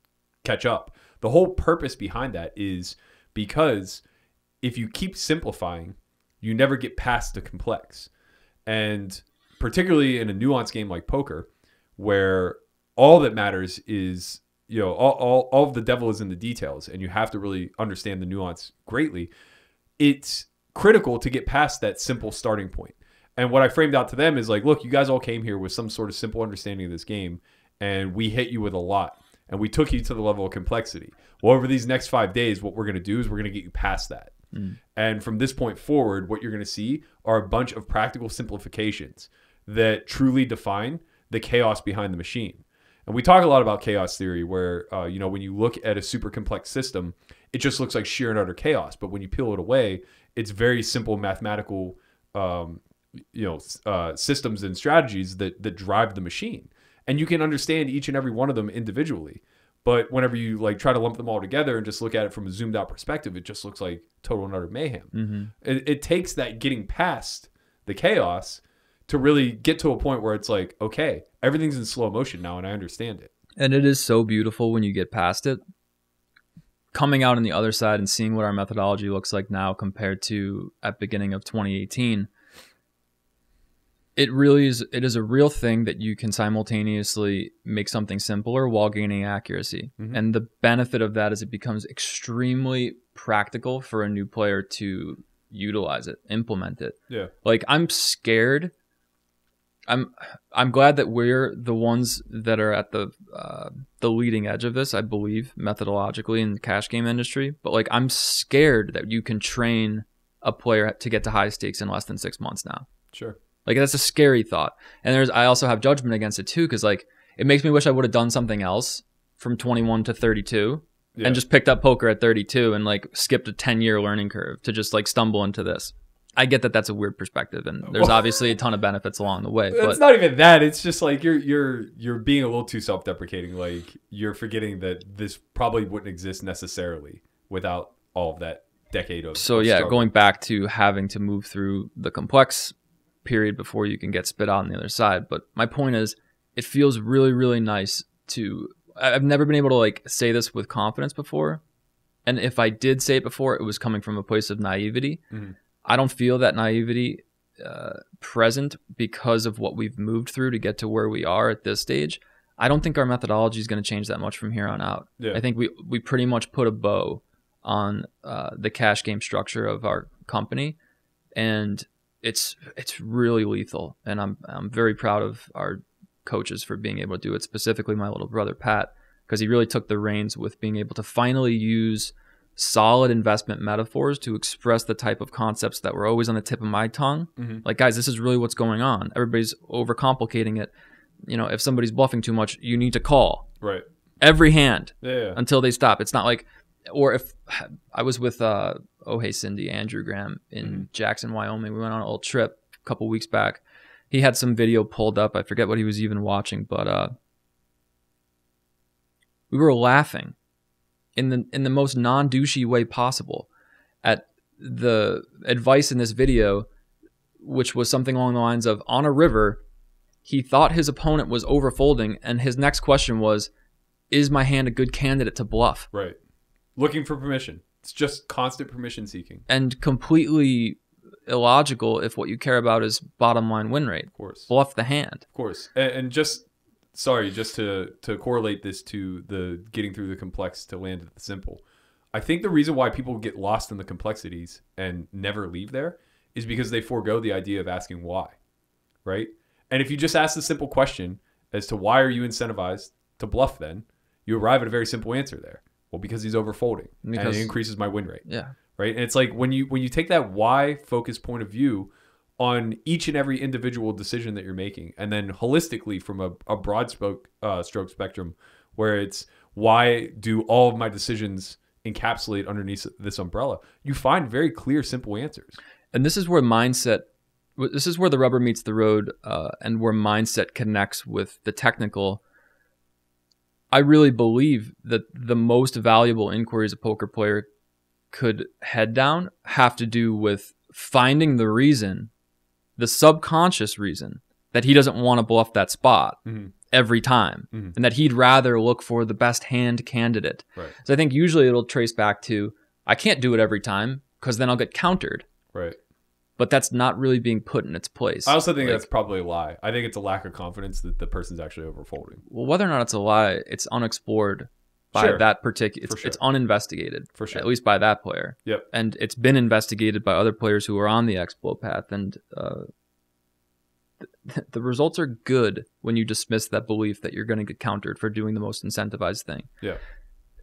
catch up. The whole purpose behind that is because if you keep simplifying, you never get past the complex. And particularly in a nuanced game like poker, where all that matters is, you know, all of the devil is in the details, and you have to really understand the nuance greatly. It's critical to get past that simple starting point. And what I framed out to them is like, look, you guys all came here with some sort of simple understanding of this game, and we hit you with a lot, and we took you to the level of complexity. Well, over these next 5 days, what we're going to do is we're going to get you past that. Mm. And from this point forward, what you're going to see are a bunch of practical simplifications that truly define the chaos behind the machine. And we talk a lot about chaos theory, where, you know, when you look at a super complex system, it just looks like sheer and utter chaos. But when you peel it away, it's very simple mathematical, you know, systems and strategies that drive the machine. And you can understand each and every one of them individually. But whenever you like try to lump them all together and just look at it from a zoomed out perspective, it just looks like total and utter mayhem. Mm-hmm. It takes that getting past the chaos to really get to a point where it's like, okay, everything's in slow motion now and I understand it. And it is so beautiful when you get past it. Coming out on the other side and seeing what our methodology looks like now compared to at beginning of 2018, it really is, it is a real thing that you can simultaneously make something simpler while gaining accuracy. Mm-hmm. And the benefit of that is it becomes extremely practical for a new player to utilize it, implement it. Yeah. Like I'm scared. I'm glad that we're the ones that are at the leading edge of this, I believe, methodologically in the cash game industry. But like, I'm scared that you can train a player to get to high stakes in less than 6 months now. Sure. Like that's a scary thought. And I also have judgment against it too. Cause like, it makes me wish I would have done something else from 21 to 32 and just picked up poker at 32 and like skipped a 10-year learning curve to just like stumble into this. I get that that's a weird perspective, and there's obviously a ton of benefits along the way. But it's not even that. It's just like you're being a little too self-deprecating. Like you're forgetting that this probably wouldn't exist necessarily without all of that decade of struggle. Going back to having to move through the complex period before you can get spit out on the other side. But my point is, it feels really, really nice to. I've never been able to like say this with confidence before, and if I did say it before, it was coming from a place of naivety. Mm-hmm. I don't feel that naivety present because of what we've moved through to get to where we are at this stage. I don't think our methodology is going to change that much from here on out. Yeah. I think we pretty much put a bow on the cash game structure of our company, and it's really lethal. And I'm very proud of our coaches for being able to do it, specifically my little brother Pat, because he really took the reins with being able to finally use solid investment metaphors to express the type of concepts that were always on the tip of my tongue. Mm-hmm. Like, guys, this is really what's going on. Everybody's overcomplicating it. You know, if somebody's bluffing too much, you need to call. Right. Every hand until they stop. It's not like, or if I was with Oh Hey Cindy, Andrew Graham in Jackson, Wyoming. We went on a little trip a couple weeks back. He had some video pulled up. I forget what he was even watching, but we were laughing in the most non-douchey way possible at the advice in this video, which was something along the lines of, on a river, he thought his opponent was overfolding, and his next question was, is my hand a good candidate to bluff? Right. Looking for permission. It's just constant permission seeking. And completely illogical if what you care about is bottom line win rate. Of course. Bluff the hand. Of course. And just... Sorry, just to correlate this to the getting through the complex to land at the simple. I think the reason why people get lost in the complexities and never leave there is because they forego the idea of asking why, right? And if you just ask the simple question as to why are you incentivized to bluff then, you arrive at a very simple answer there. Well, because he's overfolding and it increases my win rate, right? And it's like when you take that why focused point of view on each and every individual decision that you're making, and then holistically from a broad stroke spectrum, where it's why do all of my decisions encapsulate underneath this umbrella, you find very clear, simple answers. And this is where mindset, this is where the rubber meets the road, and where mindset connects with the technical. I really believe that the most valuable inquiries a poker player could head down have to do with finding the reason, the subconscious reason that he doesn't want to bluff that spot every time, and that he'd rather look for the best hand candidate. Right. So I think usually it'll trace back to, I can't do it every time. because then I'll get countered. Right. But that's not really being put in its place. I also think that's probably a lie. I think it's a lack of confidence that the person's actually overfolding. Well, whether or not it's a lie, it's unexplored by that particular... It's uninvestigated, for sure. At least by that player. Yep. And it's been investigated by other players who are on the exploit path. And the results are good when you dismiss that belief that you're going to get countered for doing the most incentivized thing. Yeah.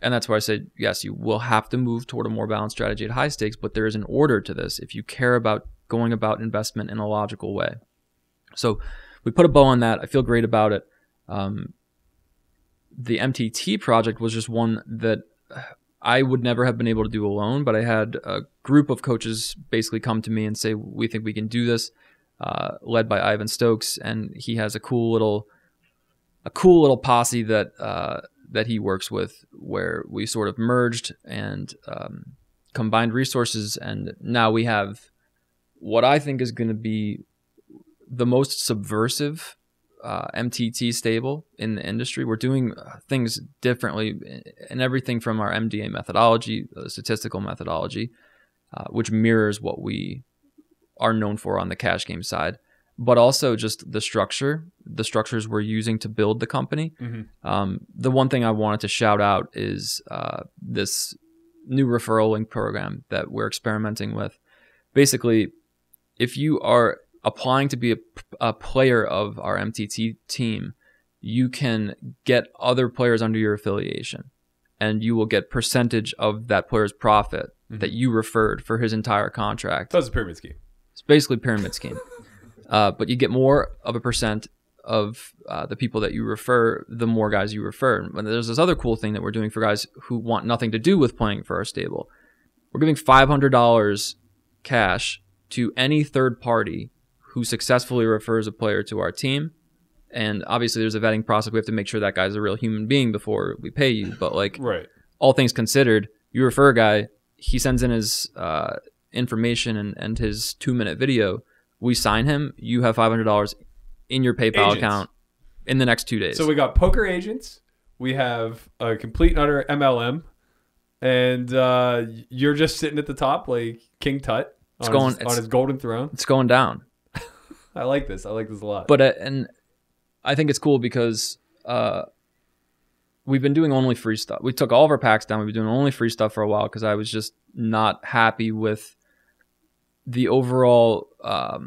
And that's why I say, yes, you will have to move toward a more balanced strategy at high stakes, but there is an order to this if you care about going about investment in a logical way. So we put a bow on that. I feel great about it. The MTT project was just one that I would never have been able to do alone, but I had a group of coaches basically come to me and say, we think we can do this, led by Ivan Stokes. And he has a cool little posse that... that he works with, where we sort of merged and combined resources, and now we have what I think is going to be the most subversive MTT stable in the industry. We're doing things differently and everything from our MDA methodology, statistical methodology, which mirrors what we are known for on the cash game side, but also just the structures we're using to build the company. Mm-hmm. The one thing I wanted to shout out is this new referral link program that we're experimenting with. Basically, if you are applying to be a player of our MTT team, you can get other players under your affiliation, and you will get percentage of that player's profit mm-hmm. that you referred for his entire contract. That's a pyramid scheme. It's basically a pyramid scheme. But you get more of a percent of the people that you refer, the more guys you refer. And there's this other cool thing that we're doing for guys who want nothing to do with playing for our stable. We're giving $500 cash to any third party who successfully refers a player to our team. And obviously there's a vetting process. We have to make sure that guy's a real human being before we pay you. But like right. all things considered, you refer a guy, he sends in his information and his 2-minute video. We sign him, you have $500 in your PayPal account in the next 2 days. So we got poker agents, we have a complete and utter MLM, and you're just sitting at the top like King Tut on his golden throne. It's going down. I like this. I like this a lot. But and I think it's cool because we've been doing only free stuff. We took all of our packs down. We've been doing only free stuff for a while because I was just not happy with the overall, I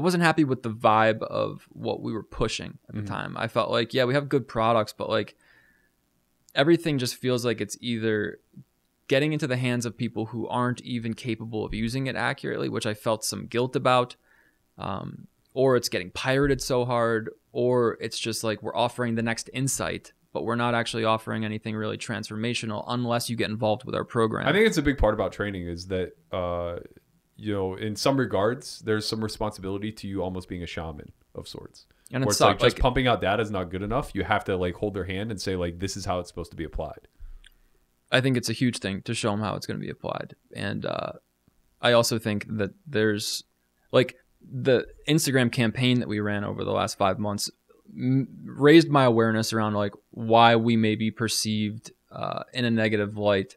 wasn't happy with the vibe of what we were pushing at the mm-hmm. time. I felt like, yeah, we have good products, but like everything just feels like it's either getting into the hands of people who aren't even capable of using it accurately, which I felt some guilt about, or it's getting pirated so hard, or it's just like we're offering the next insight, but we're not actually offering anything really transformational unless you get involved with our program. I think it's a big part about training is that, you know, in some regards, there's some responsibility to you almost being a shaman of sorts. And it's like just pumping out data is not good enough. You have to like hold their hand and say like, this is how it's supposed to be applied. I think it's a huge thing to show them how it's going to be applied. And I also think that there's like the Instagram campaign that we ran over the last 5 months raised my awareness around like why we may be perceived in a negative light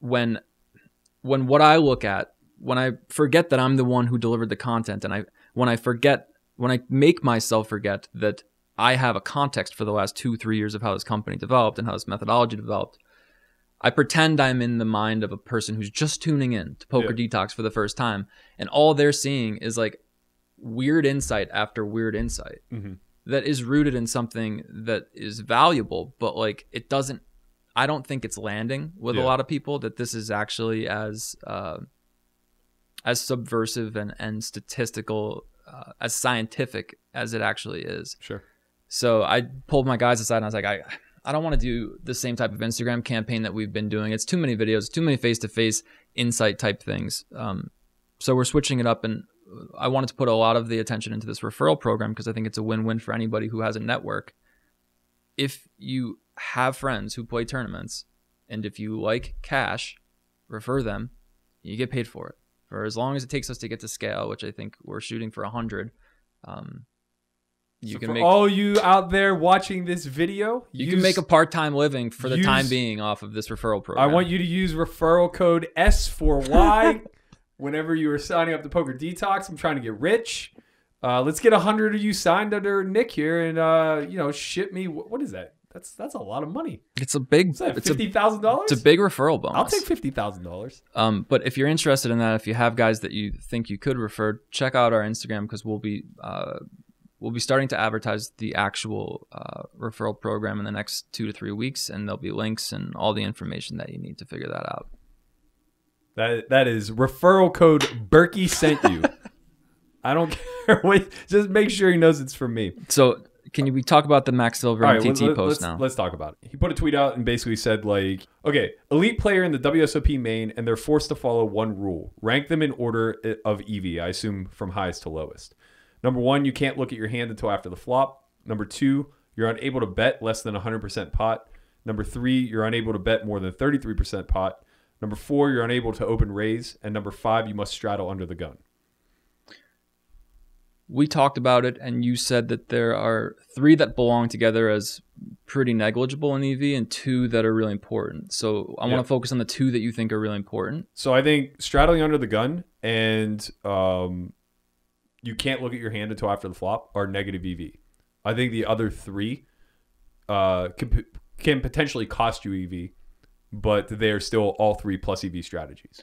when what I look at, when I forget that I'm the one who delivered the content, and when I make myself forget that I have a context for the last 2-3 years of how this company developed and how this methodology developed, I pretend I'm in the mind of a person who's just tuning in to Poker Detox for the first time, and all they're seeing is like weird insight after weird insight. Mm-hmm. That is rooted in something that is valuable, but like it doesn't, I don't think it's landing with a lot of people that this is actually as subversive and statistical, as scientific as it actually is. Sure. So I pulled my guys aside and I was like, I don't want to do the same type of Instagram campaign that we've been doing. It's too many videos, too many face-to-face insight type things. So we're switching it up, and I wanted to put a lot of the attention into this referral program because I think it's a win-win for anybody who has a network. If you have friends who play tournaments and if you like cash, refer them, you get paid for it. For as long as it takes us to get to scale, which I think we're shooting for 100, So for all you out there watching this video, you can make a part-time living for the time being off of this referral program. I want you to use referral code S4Y whenever you are signing up to Poker Detox. I'm trying to get rich. Let's get 100 of you signed under Nick here, and you know, ship me. What is that? That's a lot of money. It's a big $50,000. It's a big referral bonus. I'll take $50,000. But if you're interested in that, if you have guys that you think you could refer, check out our Instagram, because we'll be starting to advertise the actual referral program in the next 2 to 3 weeks, and there'll be links and all the information that you need to figure that out. That is referral code Berkey sent you. I don't care. Wait, just make sure he knows it's from me. So. Can we talk about the Max Silver and TT post now? Let's talk about it. He put a tweet out and basically said, like, okay, elite player in the WSOP main, and they're forced to follow one rule. Rank them in order of EV, I assume from highest to lowest. Number 1, you can't look at your hand until after the flop. Number 2, you're unable to bet less than 100% pot. Number 3, you're unable to bet more than 33% pot. Number 4, you're unable to open raise. And number 5, you must straddle under the gun. We talked about it, and you said that there are 3 that belong together as pretty negligible in EV, and 2 that are really important. So I want to focus on the 2 that you think are really important. So I think straddling under the gun and you can't look at your hand until after the flop are negative EV. I think the other 3 can potentially cost you EV, but they are still all 3 plus EV strategies.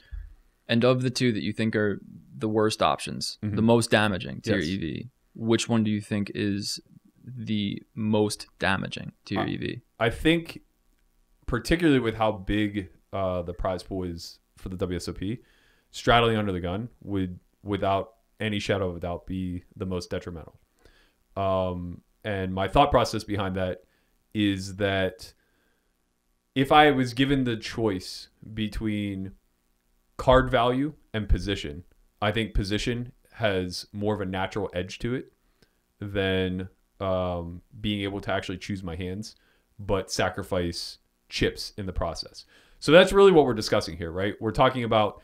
And of the 2 that you think are the worst options, the most damaging to your EV, which one do you think is the most damaging to your EV? I think, particularly with how big the prize pool is for the WSOP, straddling under the gun would, without any shadow of a doubt, be the most detrimental. And my thought process behind that is that if I was given the choice between card value and position, I think position has more of a natural edge to it than being able to actually choose my hands, but sacrifice chips in the process. So that's really what we're discussing here, right? We're talking about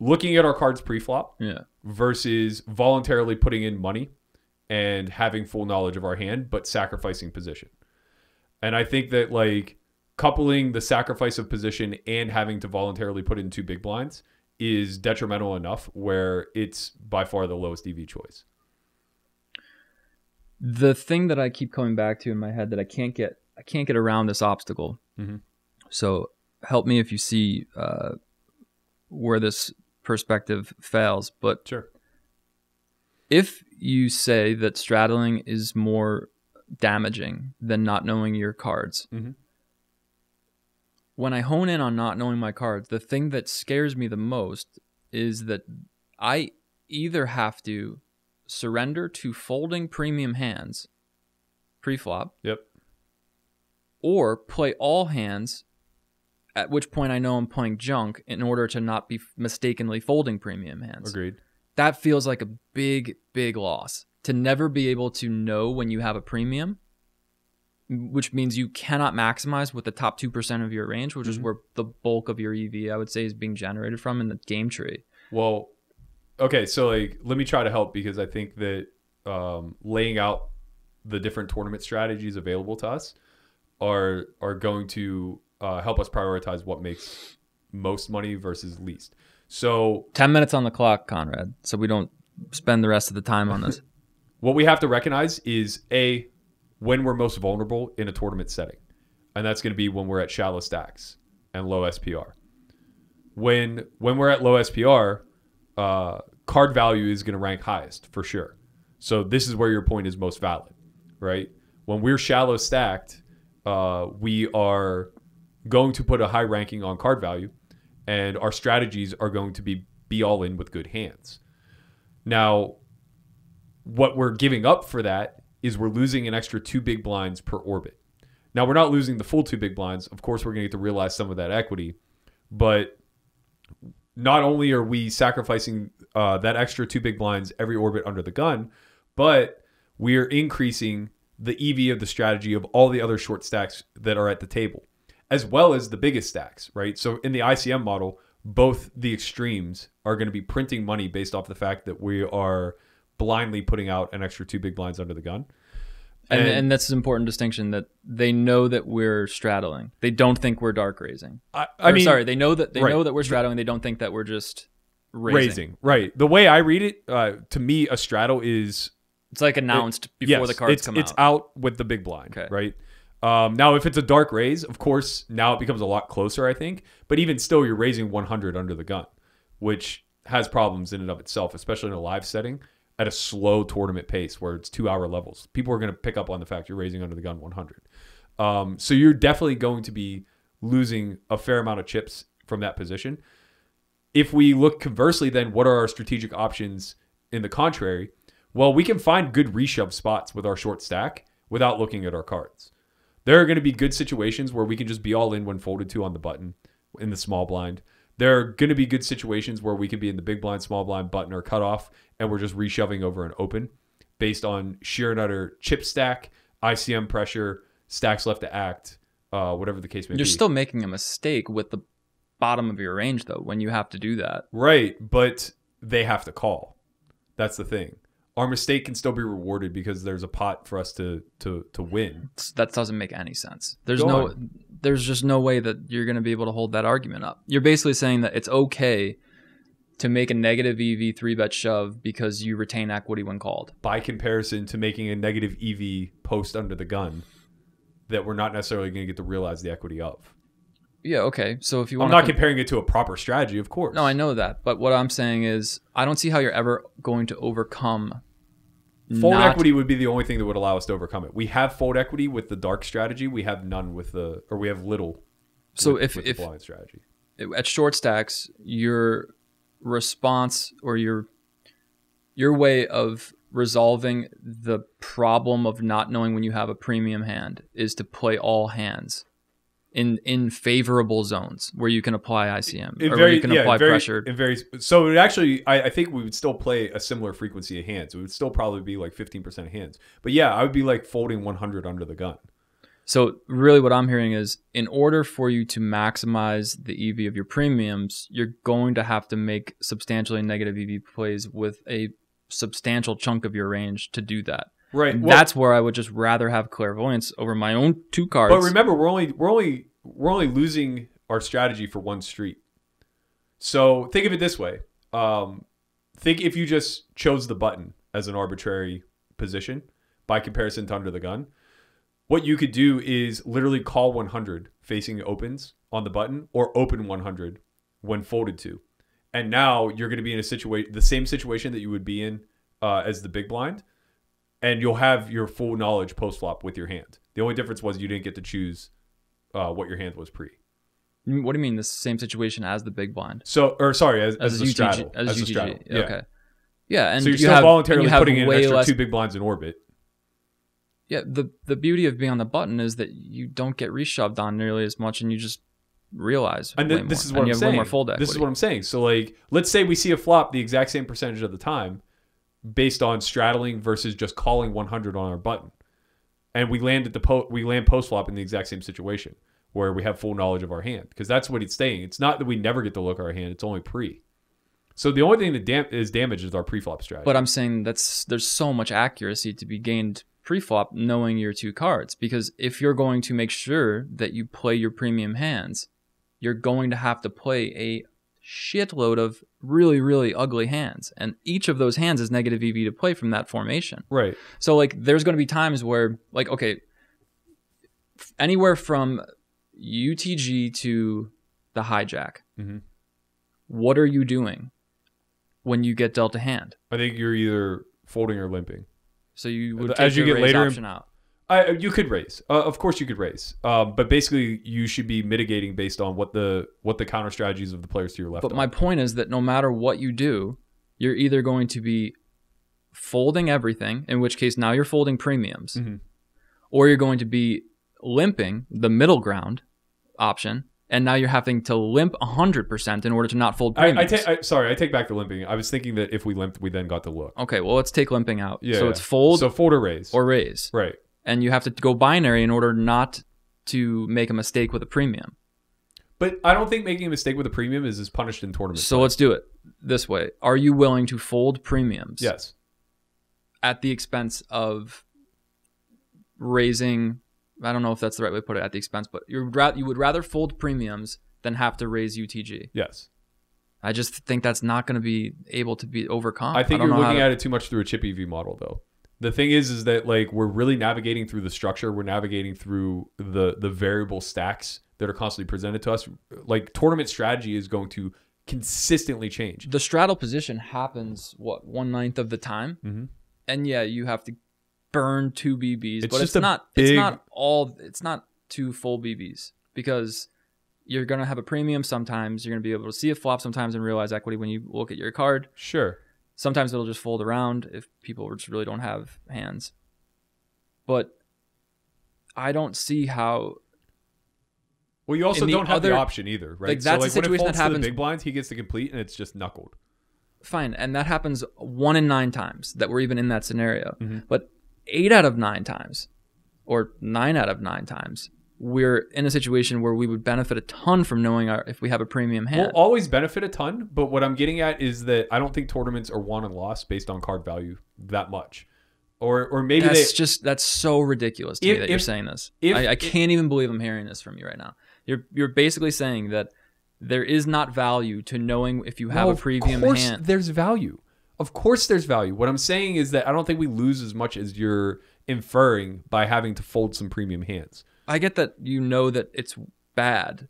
looking at our cards pre-flop versus voluntarily putting in money and having full knowledge of our hand, but sacrificing position. And I think that, like, coupling the sacrifice of position and having to voluntarily put in 2 big blinds is detrimental enough where it's by far the lowest EV choice. The thing that I keep coming back to in my head that I can't get around this obstacle. So help me if you see where this perspective fails. But sure, if you say that straddling is more damaging than not knowing your cards. When I hone in on not knowing my cards, the thing that scares me the most is that I either have to surrender to folding premium hands pre-flop, or play all hands, at which point I know I'm playing junk in order to not be mistakenly folding premium hands. Agreed. That feels like a big, big loss, to never be able to know when you have a premium, which means you cannot maximize with the top 2% of your range, which is where the bulk of your EV, I would say, is being generated from in the game tree. Well, okay, so, like, let me try to help, because I think that laying out the different tournament strategies available to us are going to help us prioritize what makes most money versus least. So 10 minutes on the clock, Conrad, so we don't spend the rest of the time on this. What we have to recognize is, A, when we're most vulnerable in a tournament setting. And that's going to be when we're at shallow stacks and low SPR. When we're at low SPR, card value is going to rank highest for sure. So this is where your point is most valid, right? When we're shallow stacked, we are going to put a high ranking on card value, and our strategies are going to be all in with good hands. Now, what we're giving up for that is we're losing an extra 2 big blinds per orbit. Now, we're not losing the full 2 big blinds. Of course, we're going to get to realize some of that equity. But not only are we sacrificing that extra 2 big blinds every orbit under the gun, but we are increasing the EV of the strategy of all the other short stacks that are at the table, as well as the biggest stacks, right? So in the ICM model, both the extremes are going to be printing money based off the fact that we are blindly putting out an extra 2 big blinds under the gun. And that's an important distinction, that they know that we're straddling. They don't think we're dark raising. They know that we're straddling. They don't think that we're just raising. Right. The way I read it, to me, a straddle is... It's like announced before the cards come out. It's out with the big blind, okay. Right? Now, if it's a dark raise, of course, now it becomes a lot closer, I think. But even still, you're raising 100 under the gun, which has problems in and of itself, especially in a live setting. At a slow tournament pace where it's 2-hour levels, people are going to pick up on the fact you're raising under the gun 100. So you're definitely going to be losing a fair amount of chips from that position. If we look conversely, then what are our strategic options in the contrary? Well, we can find good reshove spots with our short stack without looking at our cards. There are going to be good situations where we can just be all in when folded to on the button in the small blind. There are going to be good situations where we can be in the big blind, small blind, button, or cutoff, and we're just reshoving over an open based on sheer and utter chip stack, ICM pressure, stacks left to act, whatever the case may be. You're still making a mistake with the bottom of your range, though, when you have to do that. Right, but they have to call. That's the thing. Our mistake can still be rewarded because there's a pot for us to win. That doesn't make any sense. There's just no way that you're going to be able to hold that argument up. You're basically saying that it's okay to make a negative EV 3-bet shove because you retain equity when called. By comparison to making a negative EV post under the gun that we're not necessarily going to get to realize the equity of. Yeah, okay. So if you want, I'm not comparing it to a proper strategy, of course. No, I know that. But what I'm saying is I don't see how you're ever going to overcome. Fold equity would be the only thing that would allow us to overcome it. We have fold equity with the dark strategy. We have none with the, or we have little. So with the blind strategy at short stacks, your response or your way of resolving the problem of not knowing when you have a premium hand is to play all hands in favorable zones where you can apply ICM or where you can apply pressure. So it actually, I think we would still play a similar frequency of hands. It would still probably be like 15% hands. But yeah, I would be like folding 100 under the gun. So really what I'm hearing is in order for you to maximize the EV of your premiums, you're going to have to make substantially negative EV plays with a substantial chunk of your range to do that. Right. Well, that's where I would just rather have clairvoyance over my own 2 cards. But remember, we're only losing our strategy for 1 street. So think of it this way. Think if you just chose the button as an arbitrary position by comparison to under the gun, what you could do is literally call 100 facing opens on the button or open 100 when folded to. And now you're going to be in a the same situation that you would be in as the big blind. And you'll have your full knowledge post-flop with your hand. The only difference was you didn't get to choose what your hand was pre. What do you mean the same situation as the big blind? So, or sorry, as a straddle. As a straddle. Yeah. Okay. Yeah. And so you're still voluntarily putting in an extra 2 big blinds in orbit. Yeah. The beauty of being on the button is that you don't get reshoved on nearly as much and you just realize. And this is what I'm saying. This is what I'm saying. So like, let's say we see a flop the exact same percentage of the time, based on straddling versus just calling 100 on our button, and we land at the post flop in the exact same situation where we have full knowledge of our hand, because that's what it's saying. It's not that we never get to look at our hand; it's only pre. So the only thing that is damaged is our pre flop strategy. But I'm saying there's so much accuracy to be gained pre flop knowing your 2 cards, because if you're going to make sure that you play your premium hands, you're going to have to play a shitload of really, really ugly hands, and each of those hands is negative EV to play from that formation. Right. So like, there's going to be times where like, okay, anywhere from UTG to the hijack, what are you doing when you get dealt a hand? I think you're either folding or limping. So you would as you get later option out. You could raise, of course you could raise, but basically you should be mitigating based on what the counter strategies of the players to your left. But my point is that no matter what you do, you're either going to be folding everything, in which case now you're folding premiums, or you're going to be limping, the middle ground option, and now you're having to limp 100% in order to not fold premiums. Sorry, I take back the limping. I was thinking that if we limped, we then got the look. Okay, well let's take limping out. Yeah, so it's fold. So fold or raise. Or raise. Right. And you have to go binary in order not to make a mistake with a premium. But I don't think making a mistake with a premium is punished in tournaments. So let's do it this way. Are you willing to fold premiums? Yes. at the expense of raising, I don't know if that's the right way to put it, at the expense, but you would rather fold premiums than have to raise UTG. Yes. I just think that's not going to be able to be overcome. I think you're looking at it too much through a chip EV model, though. The thing is that like we're really navigating through the structure. We're navigating through the variable stacks that are constantly presented to us. Like tournament strategy is going to consistently change. The straddle position happens, what, 1/9 of the time? Mm-hmm. And yeah, you have to burn 2 BBs, but it's not 2 full BBs because you're going to have a premium sometimes. You're going to be able to see a flop sometimes and realize equity when you look at your card. Sure. Sometimes it'll just fold around if people just really don't have hands. But I don't see how... Well, you also don't have the option either, right? Like that's so like a situation when it folds that happens to the big blinds, he gets to complete and it's just knuckled. Fine. And that happens 1 in 9 times that we're even in that scenario. Mm-hmm. But 8 out of 9 times or 9 out of 9 times, we're in a situation where we would benefit a ton from knowing if we have a premium hand. We'll always benefit a ton, but what I'm getting at is that I don't think tournaments are won and lost based on card value that much. Or maybe that's so ridiculous to me that you're saying this. I can't even believe I'm hearing this from you right now. You're basically saying that there is not value to knowing if you have a premium hand. There's value. Of course there's value. What I'm saying is that I don't think we lose as much as you're inferring by having to fold some premium hands. I get that you know that it's bad,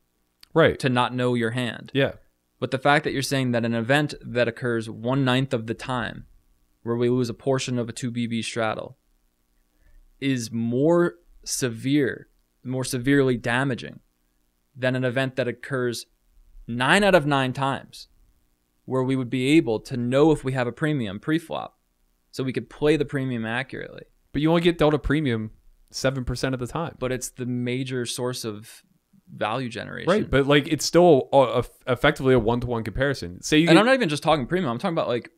right? To not know your hand. Yeah. But the fact that you're saying that an event that occurs 1/9 of the time where we lose a portion of a 2BB straddle is more severely damaging than an event that occurs 9 out of 9 times where we would be able to know if we have a premium pre-flop so we could play the premium accurately. But you only get dealt a premium 7% of the time, but it's the major source of value generation, right? But like it's still effectively a one-to-one comparison. Say you, and I'm not even just talking premium, I'm talking about like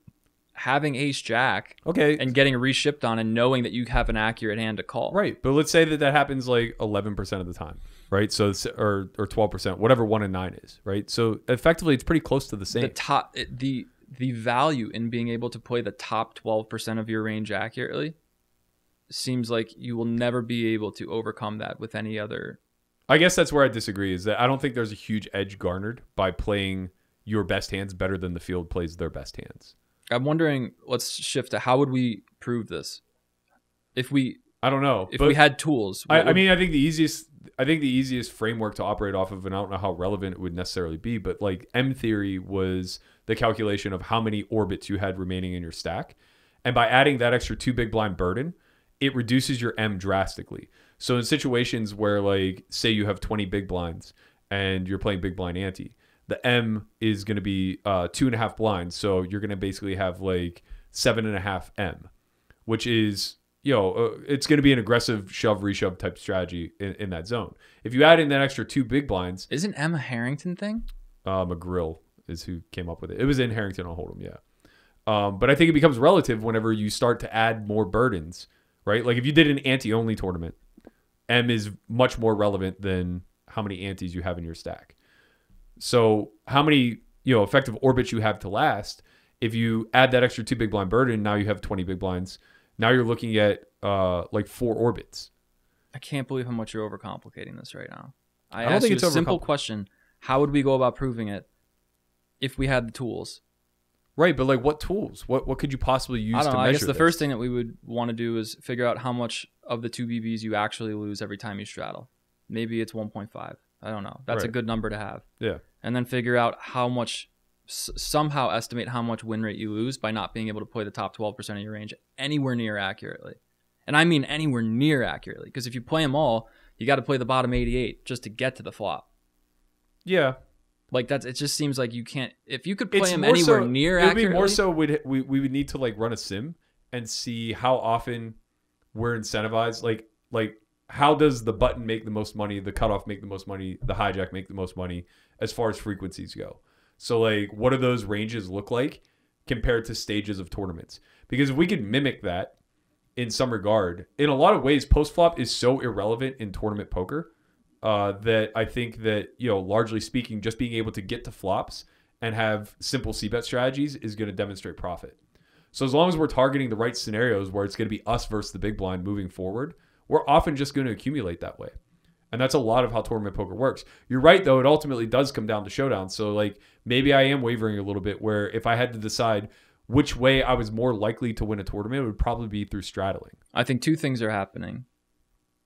having ace jack, okay, and getting reshipped on and knowing that you have an accurate hand to call, right? But let's say that happens like 11% of the time, right? So or 12%, whatever 1 in 9 is, right? So effectively it's pretty close to the same. The value in being able to play the top 12% of your range accurately seems like you will never be able to overcome that with any other. I guess that's where I disagree, is that I don't think there's a huge edge garnered by playing your best hands better than the field plays their best hands. I'm wondering, let's shift to how would we prove this? I don't know. If we had tools. I mean, I think the easiest framework to operate off of, and I don't know how relevant it would necessarily be, but like M theory was the calculation of how many orbits you had remaining in your stack. And by adding that extra 2 big blind burden, it reduces your M drastically. So in situations where, like, say you have 20 big blinds and you're playing big blind ante, the M is going to be 2.5 blinds. So you're going to basically have like 7.5 M, which is, you know, it's going to be an aggressive shove reshove type strategy in that zone. If you add in that extra 2 big blinds, isn't M a Harrington thing? Magriel is who came up with it. It was in Harrington on Hold'em, yeah. But I think it becomes relative whenever you start to add more burdens. Right? Like if you did an ante-only tournament, M is much more relevant than how many antes you have in your stack. So how many, you know, effective orbits you have to last, if you add that extra 2 big blind burden, now you have 20 big blinds. Now you're looking at like 4 orbits. I can't believe how much you're overcomplicating this right now. I don't think it's a simple question. How would we go about proving it if we had the tools? Right, but like what tools? What could you possibly use to measure this? I guess the first thing that we would want to do is figure out how much of the 2 BBs you actually lose every time you straddle. Maybe it's 1.5. I don't know. That's a good number to have. Yeah. And then figure out how much, somehow estimate how much win rate you lose by not being able to play the top 12% of your range anywhere near accurately. And I mean anywhere near accurately, because if you play them all, you got to play the bottom 88 just to get to the flop. Yeah. Like that's, it just seems like you can't. If you could play him anywhere near accurately, it'd be more so. We would need to like run a sim and see how often we're incentivized. Like how does the button make the most money? The cutoff make the most money? The hijack make the most money as far as frequencies go? So like, what do those ranges look like compared to stages of tournaments? Because if we could mimic that in some regard, in a lot of ways, post flop is so irrelevant in tournament poker. That I think that, you know, largely speaking, just being able to get to flops and have simple c-bet strategies is going to demonstrate profit. So as long as we're targeting the right scenarios where it's going to be us versus the big blind moving forward, we're often just going to accumulate that way. And that's a lot of how tournament poker works. You're right, though. It ultimately does come down to showdown. So like maybe I am wavering a little bit where if I had to decide which way I was more likely to win a tournament, it would probably be through straddling. I think two things are happening.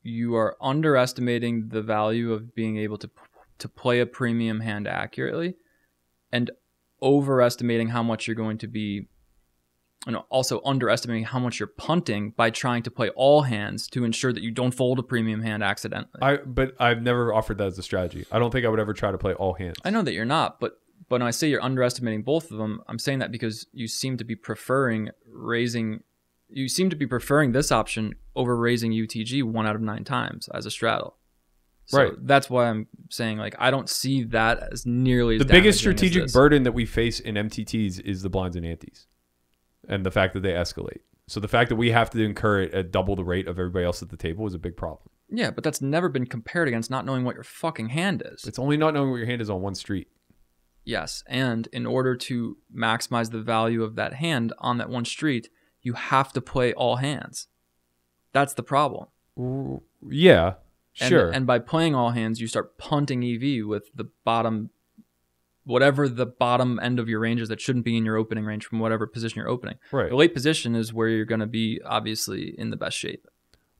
You are underestimating the value of being able to play a premium hand accurately and overestimating how much you're going to be, and also underestimating how much you're punting by trying to play all hands to ensure that you don't fold a premium hand accidentally. But I've never offered that as a strategy. I don't think I would ever try to play all hands. I know that you're not, but when I say you're underestimating both of them, I'm saying that because you seem to be preferring this option over raising UTG 1 out of 9 times as a straddle. So right. That's why I'm saying, like, I don't see that as nearly as the biggest strategic burden that we face in MTTs is the blinds and antes. And the fact that they escalate. So the fact that we have to incur it at double the rate of everybody else at the table is a big problem. Yeah, but that's never been compared against not knowing what your fucking hand is. It's only not knowing what your hand is on one street. Yes, and in order to maximize the value of that hand on that one street, you have to play all hands. That's the problem. Yeah, sure. And by playing all hands, you start punting EV with the bottom... whatever the bottom end of your range is that shouldn't be in your opening range from whatever position you're opening. Right. The late position is where you're going to be obviously in the best shape.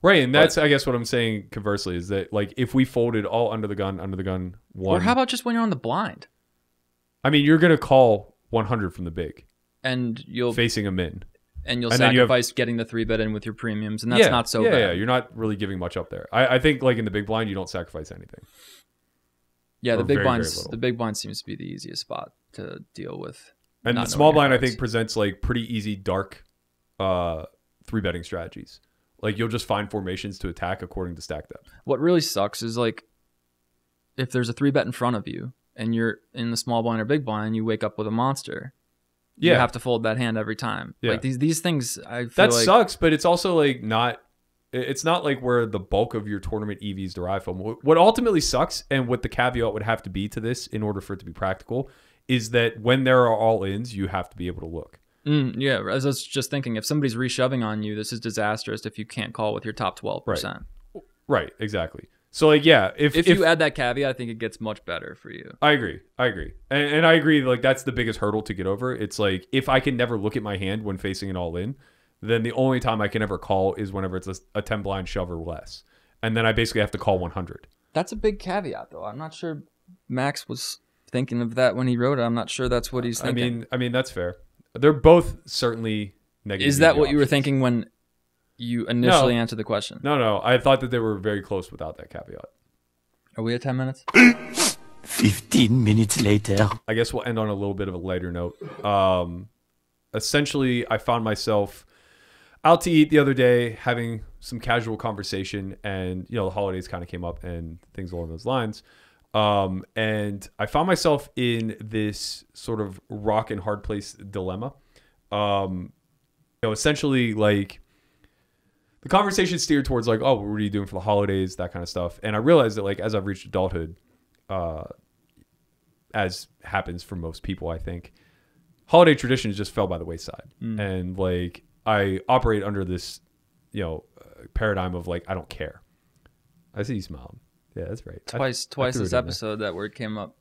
Right. And that's, I guess what I'm saying conversely is that, like, if we folded all under the gun one. Or how about just when you're on the blind? I mean, you're going to call 100 from the big. And you'll... facing a min. And you'll sacrifice getting the 3-bet in with your premiums. And that's not so bad. Yeah, you're not really giving much up there. I think, like, in the big blind, you don't sacrifice anything. Yeah, the big blind seems to be the easiest spot to deal with. And the small blind, I think, presents like pretty easy dark 3-betting strategies. Like you'll just find formations to attack according to stack depth. What really sucks is like if there's a 3-bet in front of you and you're in the small blind or big blind, you wake up with a monster. Yeah. You have to fold that hand every time. Yeah. Like these things, I feel that like, sucks, but it's also like not... it's not like where the bulk of your tournament EVs derive from. What ultimately sucks, and what the caveat would have to be to this in order for it to be practical, is that when there are all-ins, you have to be able to look. Yeah, I was just thinking, if somebody's reshoving on you, this is disastrous if you can't call with your top 12%. Right, exactly. So, like, yeah. If you add that caveat, I think it gets much better for you. I agree. And I agree, like, that's the biggest hurdle to get over. It's like, if I can never look at my hand when facing an all-in, then the only time I can ever call is whenever it's a 10 blind shove or less. And then I basically have to call 100. That's a big caveat, though. I'm not sure Max was thinking of that when he wrote it. I'm not sure that's what he's thinking. I mean that's fair. They're both certainly negative. Is that what you were thinking when you initially answered the question? No. I thought that they were very close without that caveat. Are we at 10 minutes? 15 minutes later. I guess we'll end on a little bit of a lighter note. Essentially, I found myself... out to eat the other day, having some casual conversation, and you know the holidays kind of came up and things along those lines. And I found myself in this sort of rock and hard place dilemma. You know, essentially, like the conversation steered towards like, oh, what are you doing for the holidays, that kind of stuff. And I realized that like as I've reached adulthood, as happens for most people, I think, holiday traditions just fell by the wayside, and like. I operate under this, you know, paradigm of like, I don't care. I see you smiling. Yeah, that's right. Twice this episode, that word came up.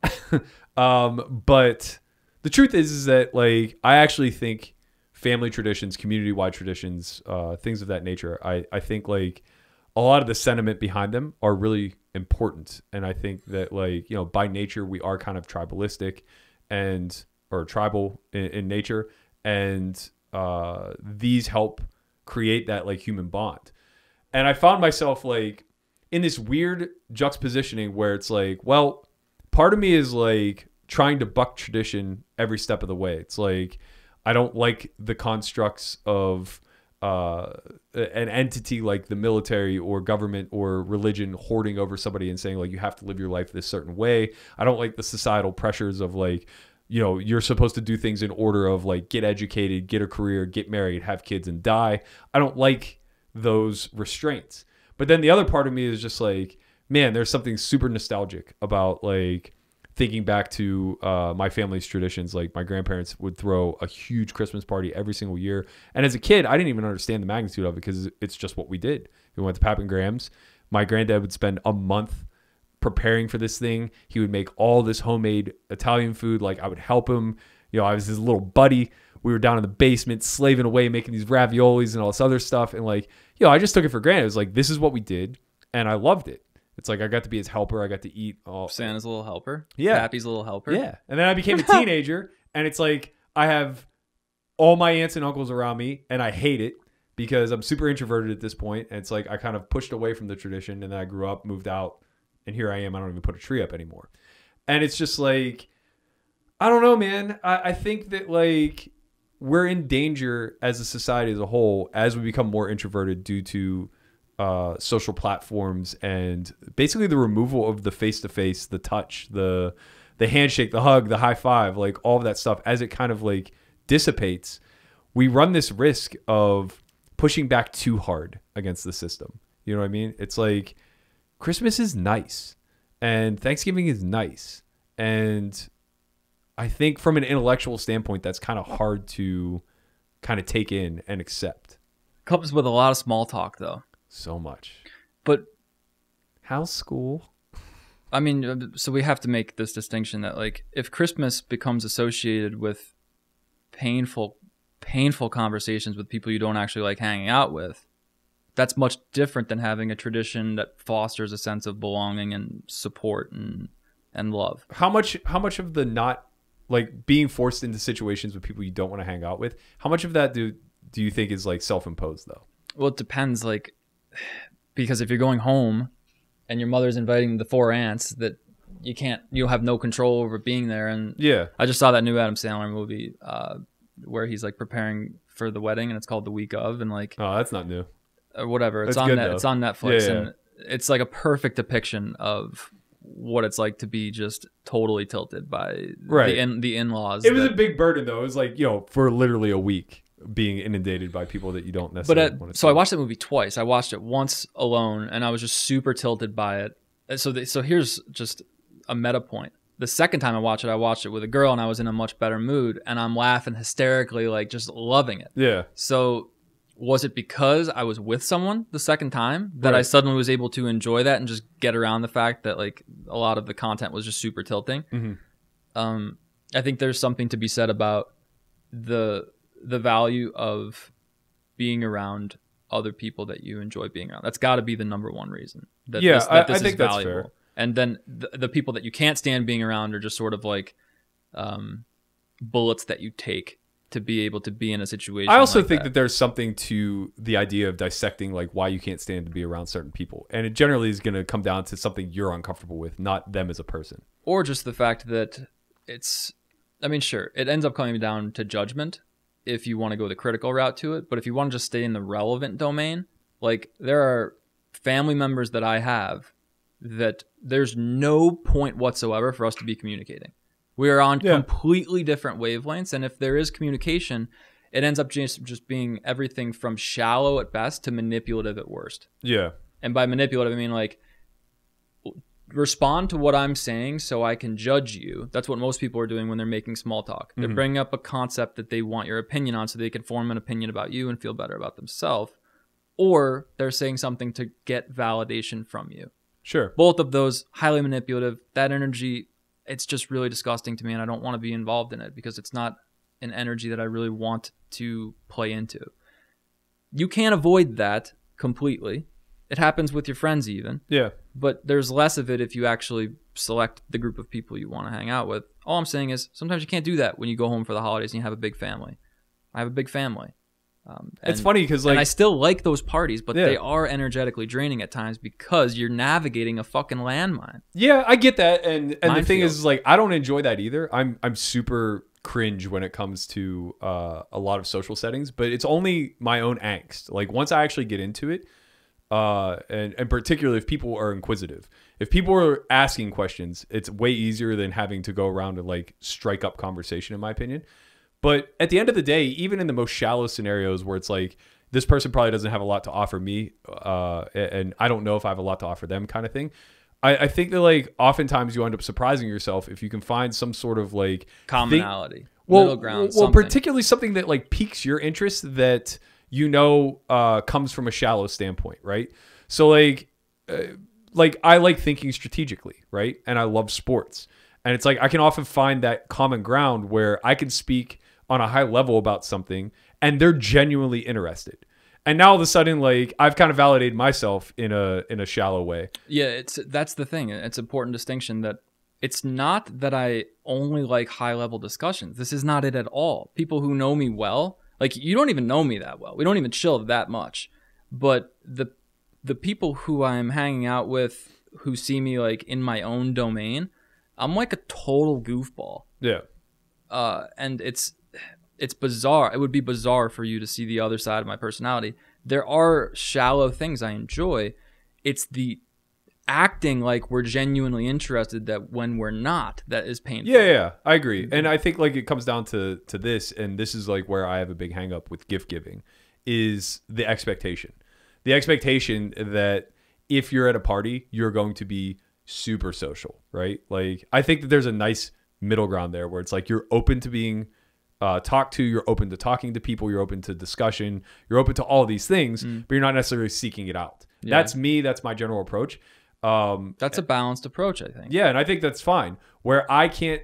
But the truth is that like, I actually think family traditions, community-wide traditions, things of that nature, I think like a lot of the sentiment behind them are really important. And I think that like, you know, by nature, we are kind of tribalistic or tribal in nature. And, these help create that like human bond. And I found myself like in this weird juxtapositioning where it's like, well, part of me is like trying to buck tradition every step of the way. It's like, I don't like the constructs of an entity like the military or government or religion hoarding over somebody and saying like, you have to live your life this certain way. I don't like the societal pressures of like, you know, you're supposed to do things in order of like get educated, get a career, get married, have kids and die. I don't like those restraints. But then the other part of me is just like, man, there's something super nostalgic about like thinking back to my family's traditions, like my grandparents would throw a huge Christmas party every single year. And as a kid, I didn't even understand the magnitude of it because it's just what we did. We went to Pap and Graham's. My granddad would spend a month preparing for this thing. He would make all this homemade Italian food. Like, I would help him. You know, I was his little buddy. We were down in the basement slaving away, making these raviolis and all this other stuff. And like, you know, I just took it for granted. It was like, this is what we did. And I loved it. It's like, I got to be his helper. I got to eat all Santa's little helper. Yeah. Pappy's little helper. Yeah. And then I became a teenager and it's like, I have all my aunts and uncles around me and I hate it because I'm super introverted at this point. And it's like, I kind of pushed away from the tradition and then I grew up, moved out, and here I am. I don't even put a tree up anymore. And it's just like, I don't know, man. I think that like we're in danger as a society as a whole, as we become more introverted due to social platforms and basically the removal of the face-to-face, the touch, the handshake, the hug, the high five, like all of that stuff. As it kind of like dissipates, we run this risk of pushing back too hard against the system. You know what I mean? It's like Christmas is nice and Thanksgiving is nice. And I think from an intellectual standpoint, that's kind of hard to kind of take in and accept. Comes with a lot of small talk though. So much. But how's school? I mean, so we have to make this distinction that like if Christmas becomes associated with painful conversations with people you don't actually like hanging out with, that's much different than having a tradition that fosters a sense of belonging and support and love. How much of the not like being forced into situations with people you don't want to hang out with, how much of that do you think is like self-imposed though? Well, it depends. Like, because if you're going home and your mother's inviting the four aunts that you'll have no control over being there. And yeah, I just saw that new Adam Sandler movie where he's like preparing for the wedding and it's called The Week Of, and like, oh, that's not new or whatever. It's on that, it's on Netflix. Yeah, yeah. And it's like a perfect depiction of what it's like to be just totally tilted by the in-laws. It was a big burden though. It was like, you know, for literally a week, being inundated by people that you don't necessarily want to. So I watched that movie twice. I watched it once alone and I was just super tilted by it. So here's just a meta point. The second time I watched it with a girl and I was in a much better mood and I'm laughing hysterically, like just loving it. Yeah. So was it because I was with someone the second time that I suddenly was able to enjoy that and just get around the fact that like a lot of the content was just super tilting? Mm-hmm. I think there's something to be said about the value of being around other people that you enjoy being around. That's got to be the number one reason that I think that's fair. And then the people that you can't stand being around are just sort of like bullets that you take to be able to be in a situation. I also think that there's something to the idea of dissecting like why you can't stand to be around certain people. And it generally is going to come down to something you're uncomfortable with, not them as a person. Or just the fact that it's, I mean, sure, it ends up coming down to judgment if you want to go the critical route to it. But if you want to just stay in the relevant domain, like there are family members that I have that there's no point whatsoever for us to be communicating. We are on completely different wavelengths. And if there is communication, it ends up just being everything from shallow at best to manipulative at worst. Yeah. And by manipulative, I mean like respond to what I'm saying so I can judge you. That's what most people are doing when they're making small talk. They're bringing up a concept that they want your opinion on so they can form an opinion about you and feel better about themselves. Or they're saying something to get validation from you. Sure. Both of those, highly manipulative. That energy, it's just really disgusting to me and I don't want to be involved in it because it's not an energy that I really want to play into. You can't avoid that completely. It happens with your friends even. Yeah. But there's less of it if you actually select the group of people you want to hang out with. All I'm saying is sometimes you can't do that when you go home for the holidays and you have a big family. I have a big family. It's funny because like... And I still like those parties, but they are energetically draining at times because you're navigating a fucking landmine. Yeah, I get that. And the thing is like, I don't enjoy that either. I'm super cringe when it comes to a lot of social settings, but it's only my own angst. Like once I actually get into it, and particularly if people are inquisitive, if people are asking questions, it's way easier than having to go around and like strike up conversation, in my opinion. But at the end of the day, even in the most shallow scenarios where it's like, this person probably doesn't have a lot to offer me, and I don't know if I have a lot to offer them kind of thing, I think that like oftentimes you end up surprising yourself if you can find some sort of like commonality, middle ground, particularly something that like piques your interest that you know comes from a shallow standpoint, right? So like I like thinking strategically, right? And I love sports, and it's like I can often find that common ground where I can speak on a high level about something, and they're genuinely interested. And now all of a sudden, like I've kind of validated myself in a shallow way. Yeah, that's the thing. It's an important distinction that it's not that I only like high level discussions. This is not it at all. People who know me well, like you don't even know me that well. We don't even chill that much. But the people who I'm hanging out with, who see me like in my own domain, I'm like a total goofball. Yeah. And it's bizarre. It would be bizarre for you to see the other side of my personality. There are shallow things I enjoy. It's the acting like we're genuinely interested that when we're not, that is painful. Yeah, yeah, I agree. And I think like it comes down to this, and this is like where I have a big hang up with gift giving, is the expectation. The expectation that if you're at a party, you're going to be super social, right? Like I think that there's a nice middle ground there where it's like you're open to being talked to, you're open to talking to people, you're open to discussion, you're open to all of these things, but you're not necessarily seeking it out. Yeah. That's me. That's my general approach. That's a balanced approach, I think. Yeah, and I think that's fine. Where I can't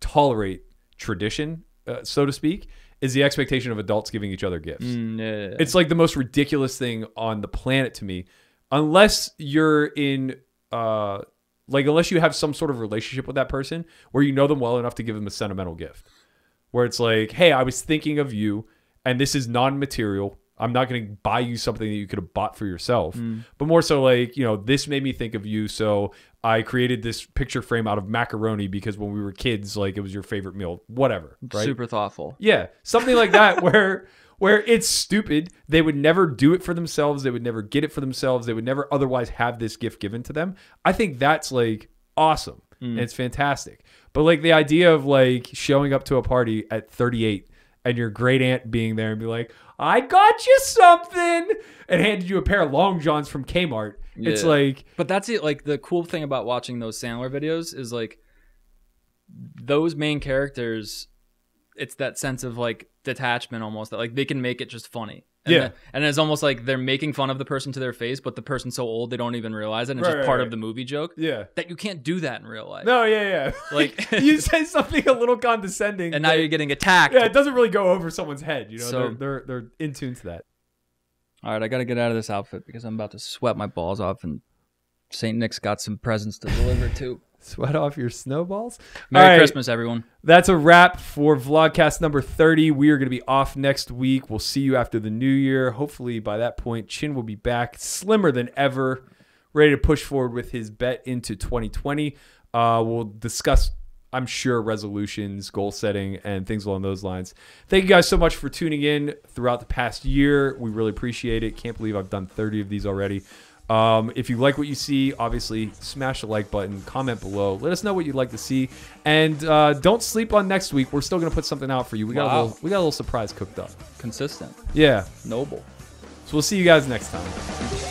tolerate tradition, so to speak, is the expectation of adults giving each other gifts. Yeah. It's like the most ridiculous thing on the planet to me, unless you're in... unless you have some sort of relationship with that person where you know them well enough to give them a sentimental gift. Where it's like, hey, I was thinking of you, and this is non-material. I'm not going to buy you something that you could have bought for yourself. But more so like, you know, this made me think of you, so I created this picture frame out of macaroni because when we were kids, like, it was your favorite meal. Whatever, right? Super thoughtful. Yeah, something like that where it's stupid. They would never do it for themselves. They would never get it for themselves. They would never otherwise have this gift given to them. I think that's, like, awesome, and it's fantastic. But like the idea of like showing up to a party at 38 and your great aunt being there and be like, I got you something, and handed you a pair of long johns from Kmart. Yeah. It's like, but that's it. Like the cool thing about watching those Sandler videos is like those main characters, it's that sense of like detachment almost that like they can make it just funny. And yeah. And it's almost like they're making fun of the person to their face, but the person's so old they don't even realize it. And it's just part of the movie joke. Yeah. That you can't do that in real life. No, yeah, yeah. Like you say something a little condescending. And now you're getting attacked. Yeah, it doesn't really go over someone's head. You know, so, they're in tune to that. All right, I got to get out of this outfit because I'm about to sweat my balls off, and St. Nick's got some presents to deliver too. Sweat off your snowballs. Merry Christmas, everyone. That's a wrap for Vlogcast number 30. We are going to be off next week. We'll see you after the new year. Hopefully by that point, Chin will be back slimmer than ever, ready to push forward with his bet into 2020. We'll discuss, I'm sure, resolutions, goal setting, and things along those lines. Thank you guys so much for tuning in throughout the past year. We really appreciate it. Can't believe I've done 30 of these already. If you like what you see, obviously smash the like button, comment below, let us know what you'd like to see, and don't sleep on next week. We're still gonna put something out for you. We got a little surprise cooked up. Consistent. Yeah. Noble. So we'll see you guys next time.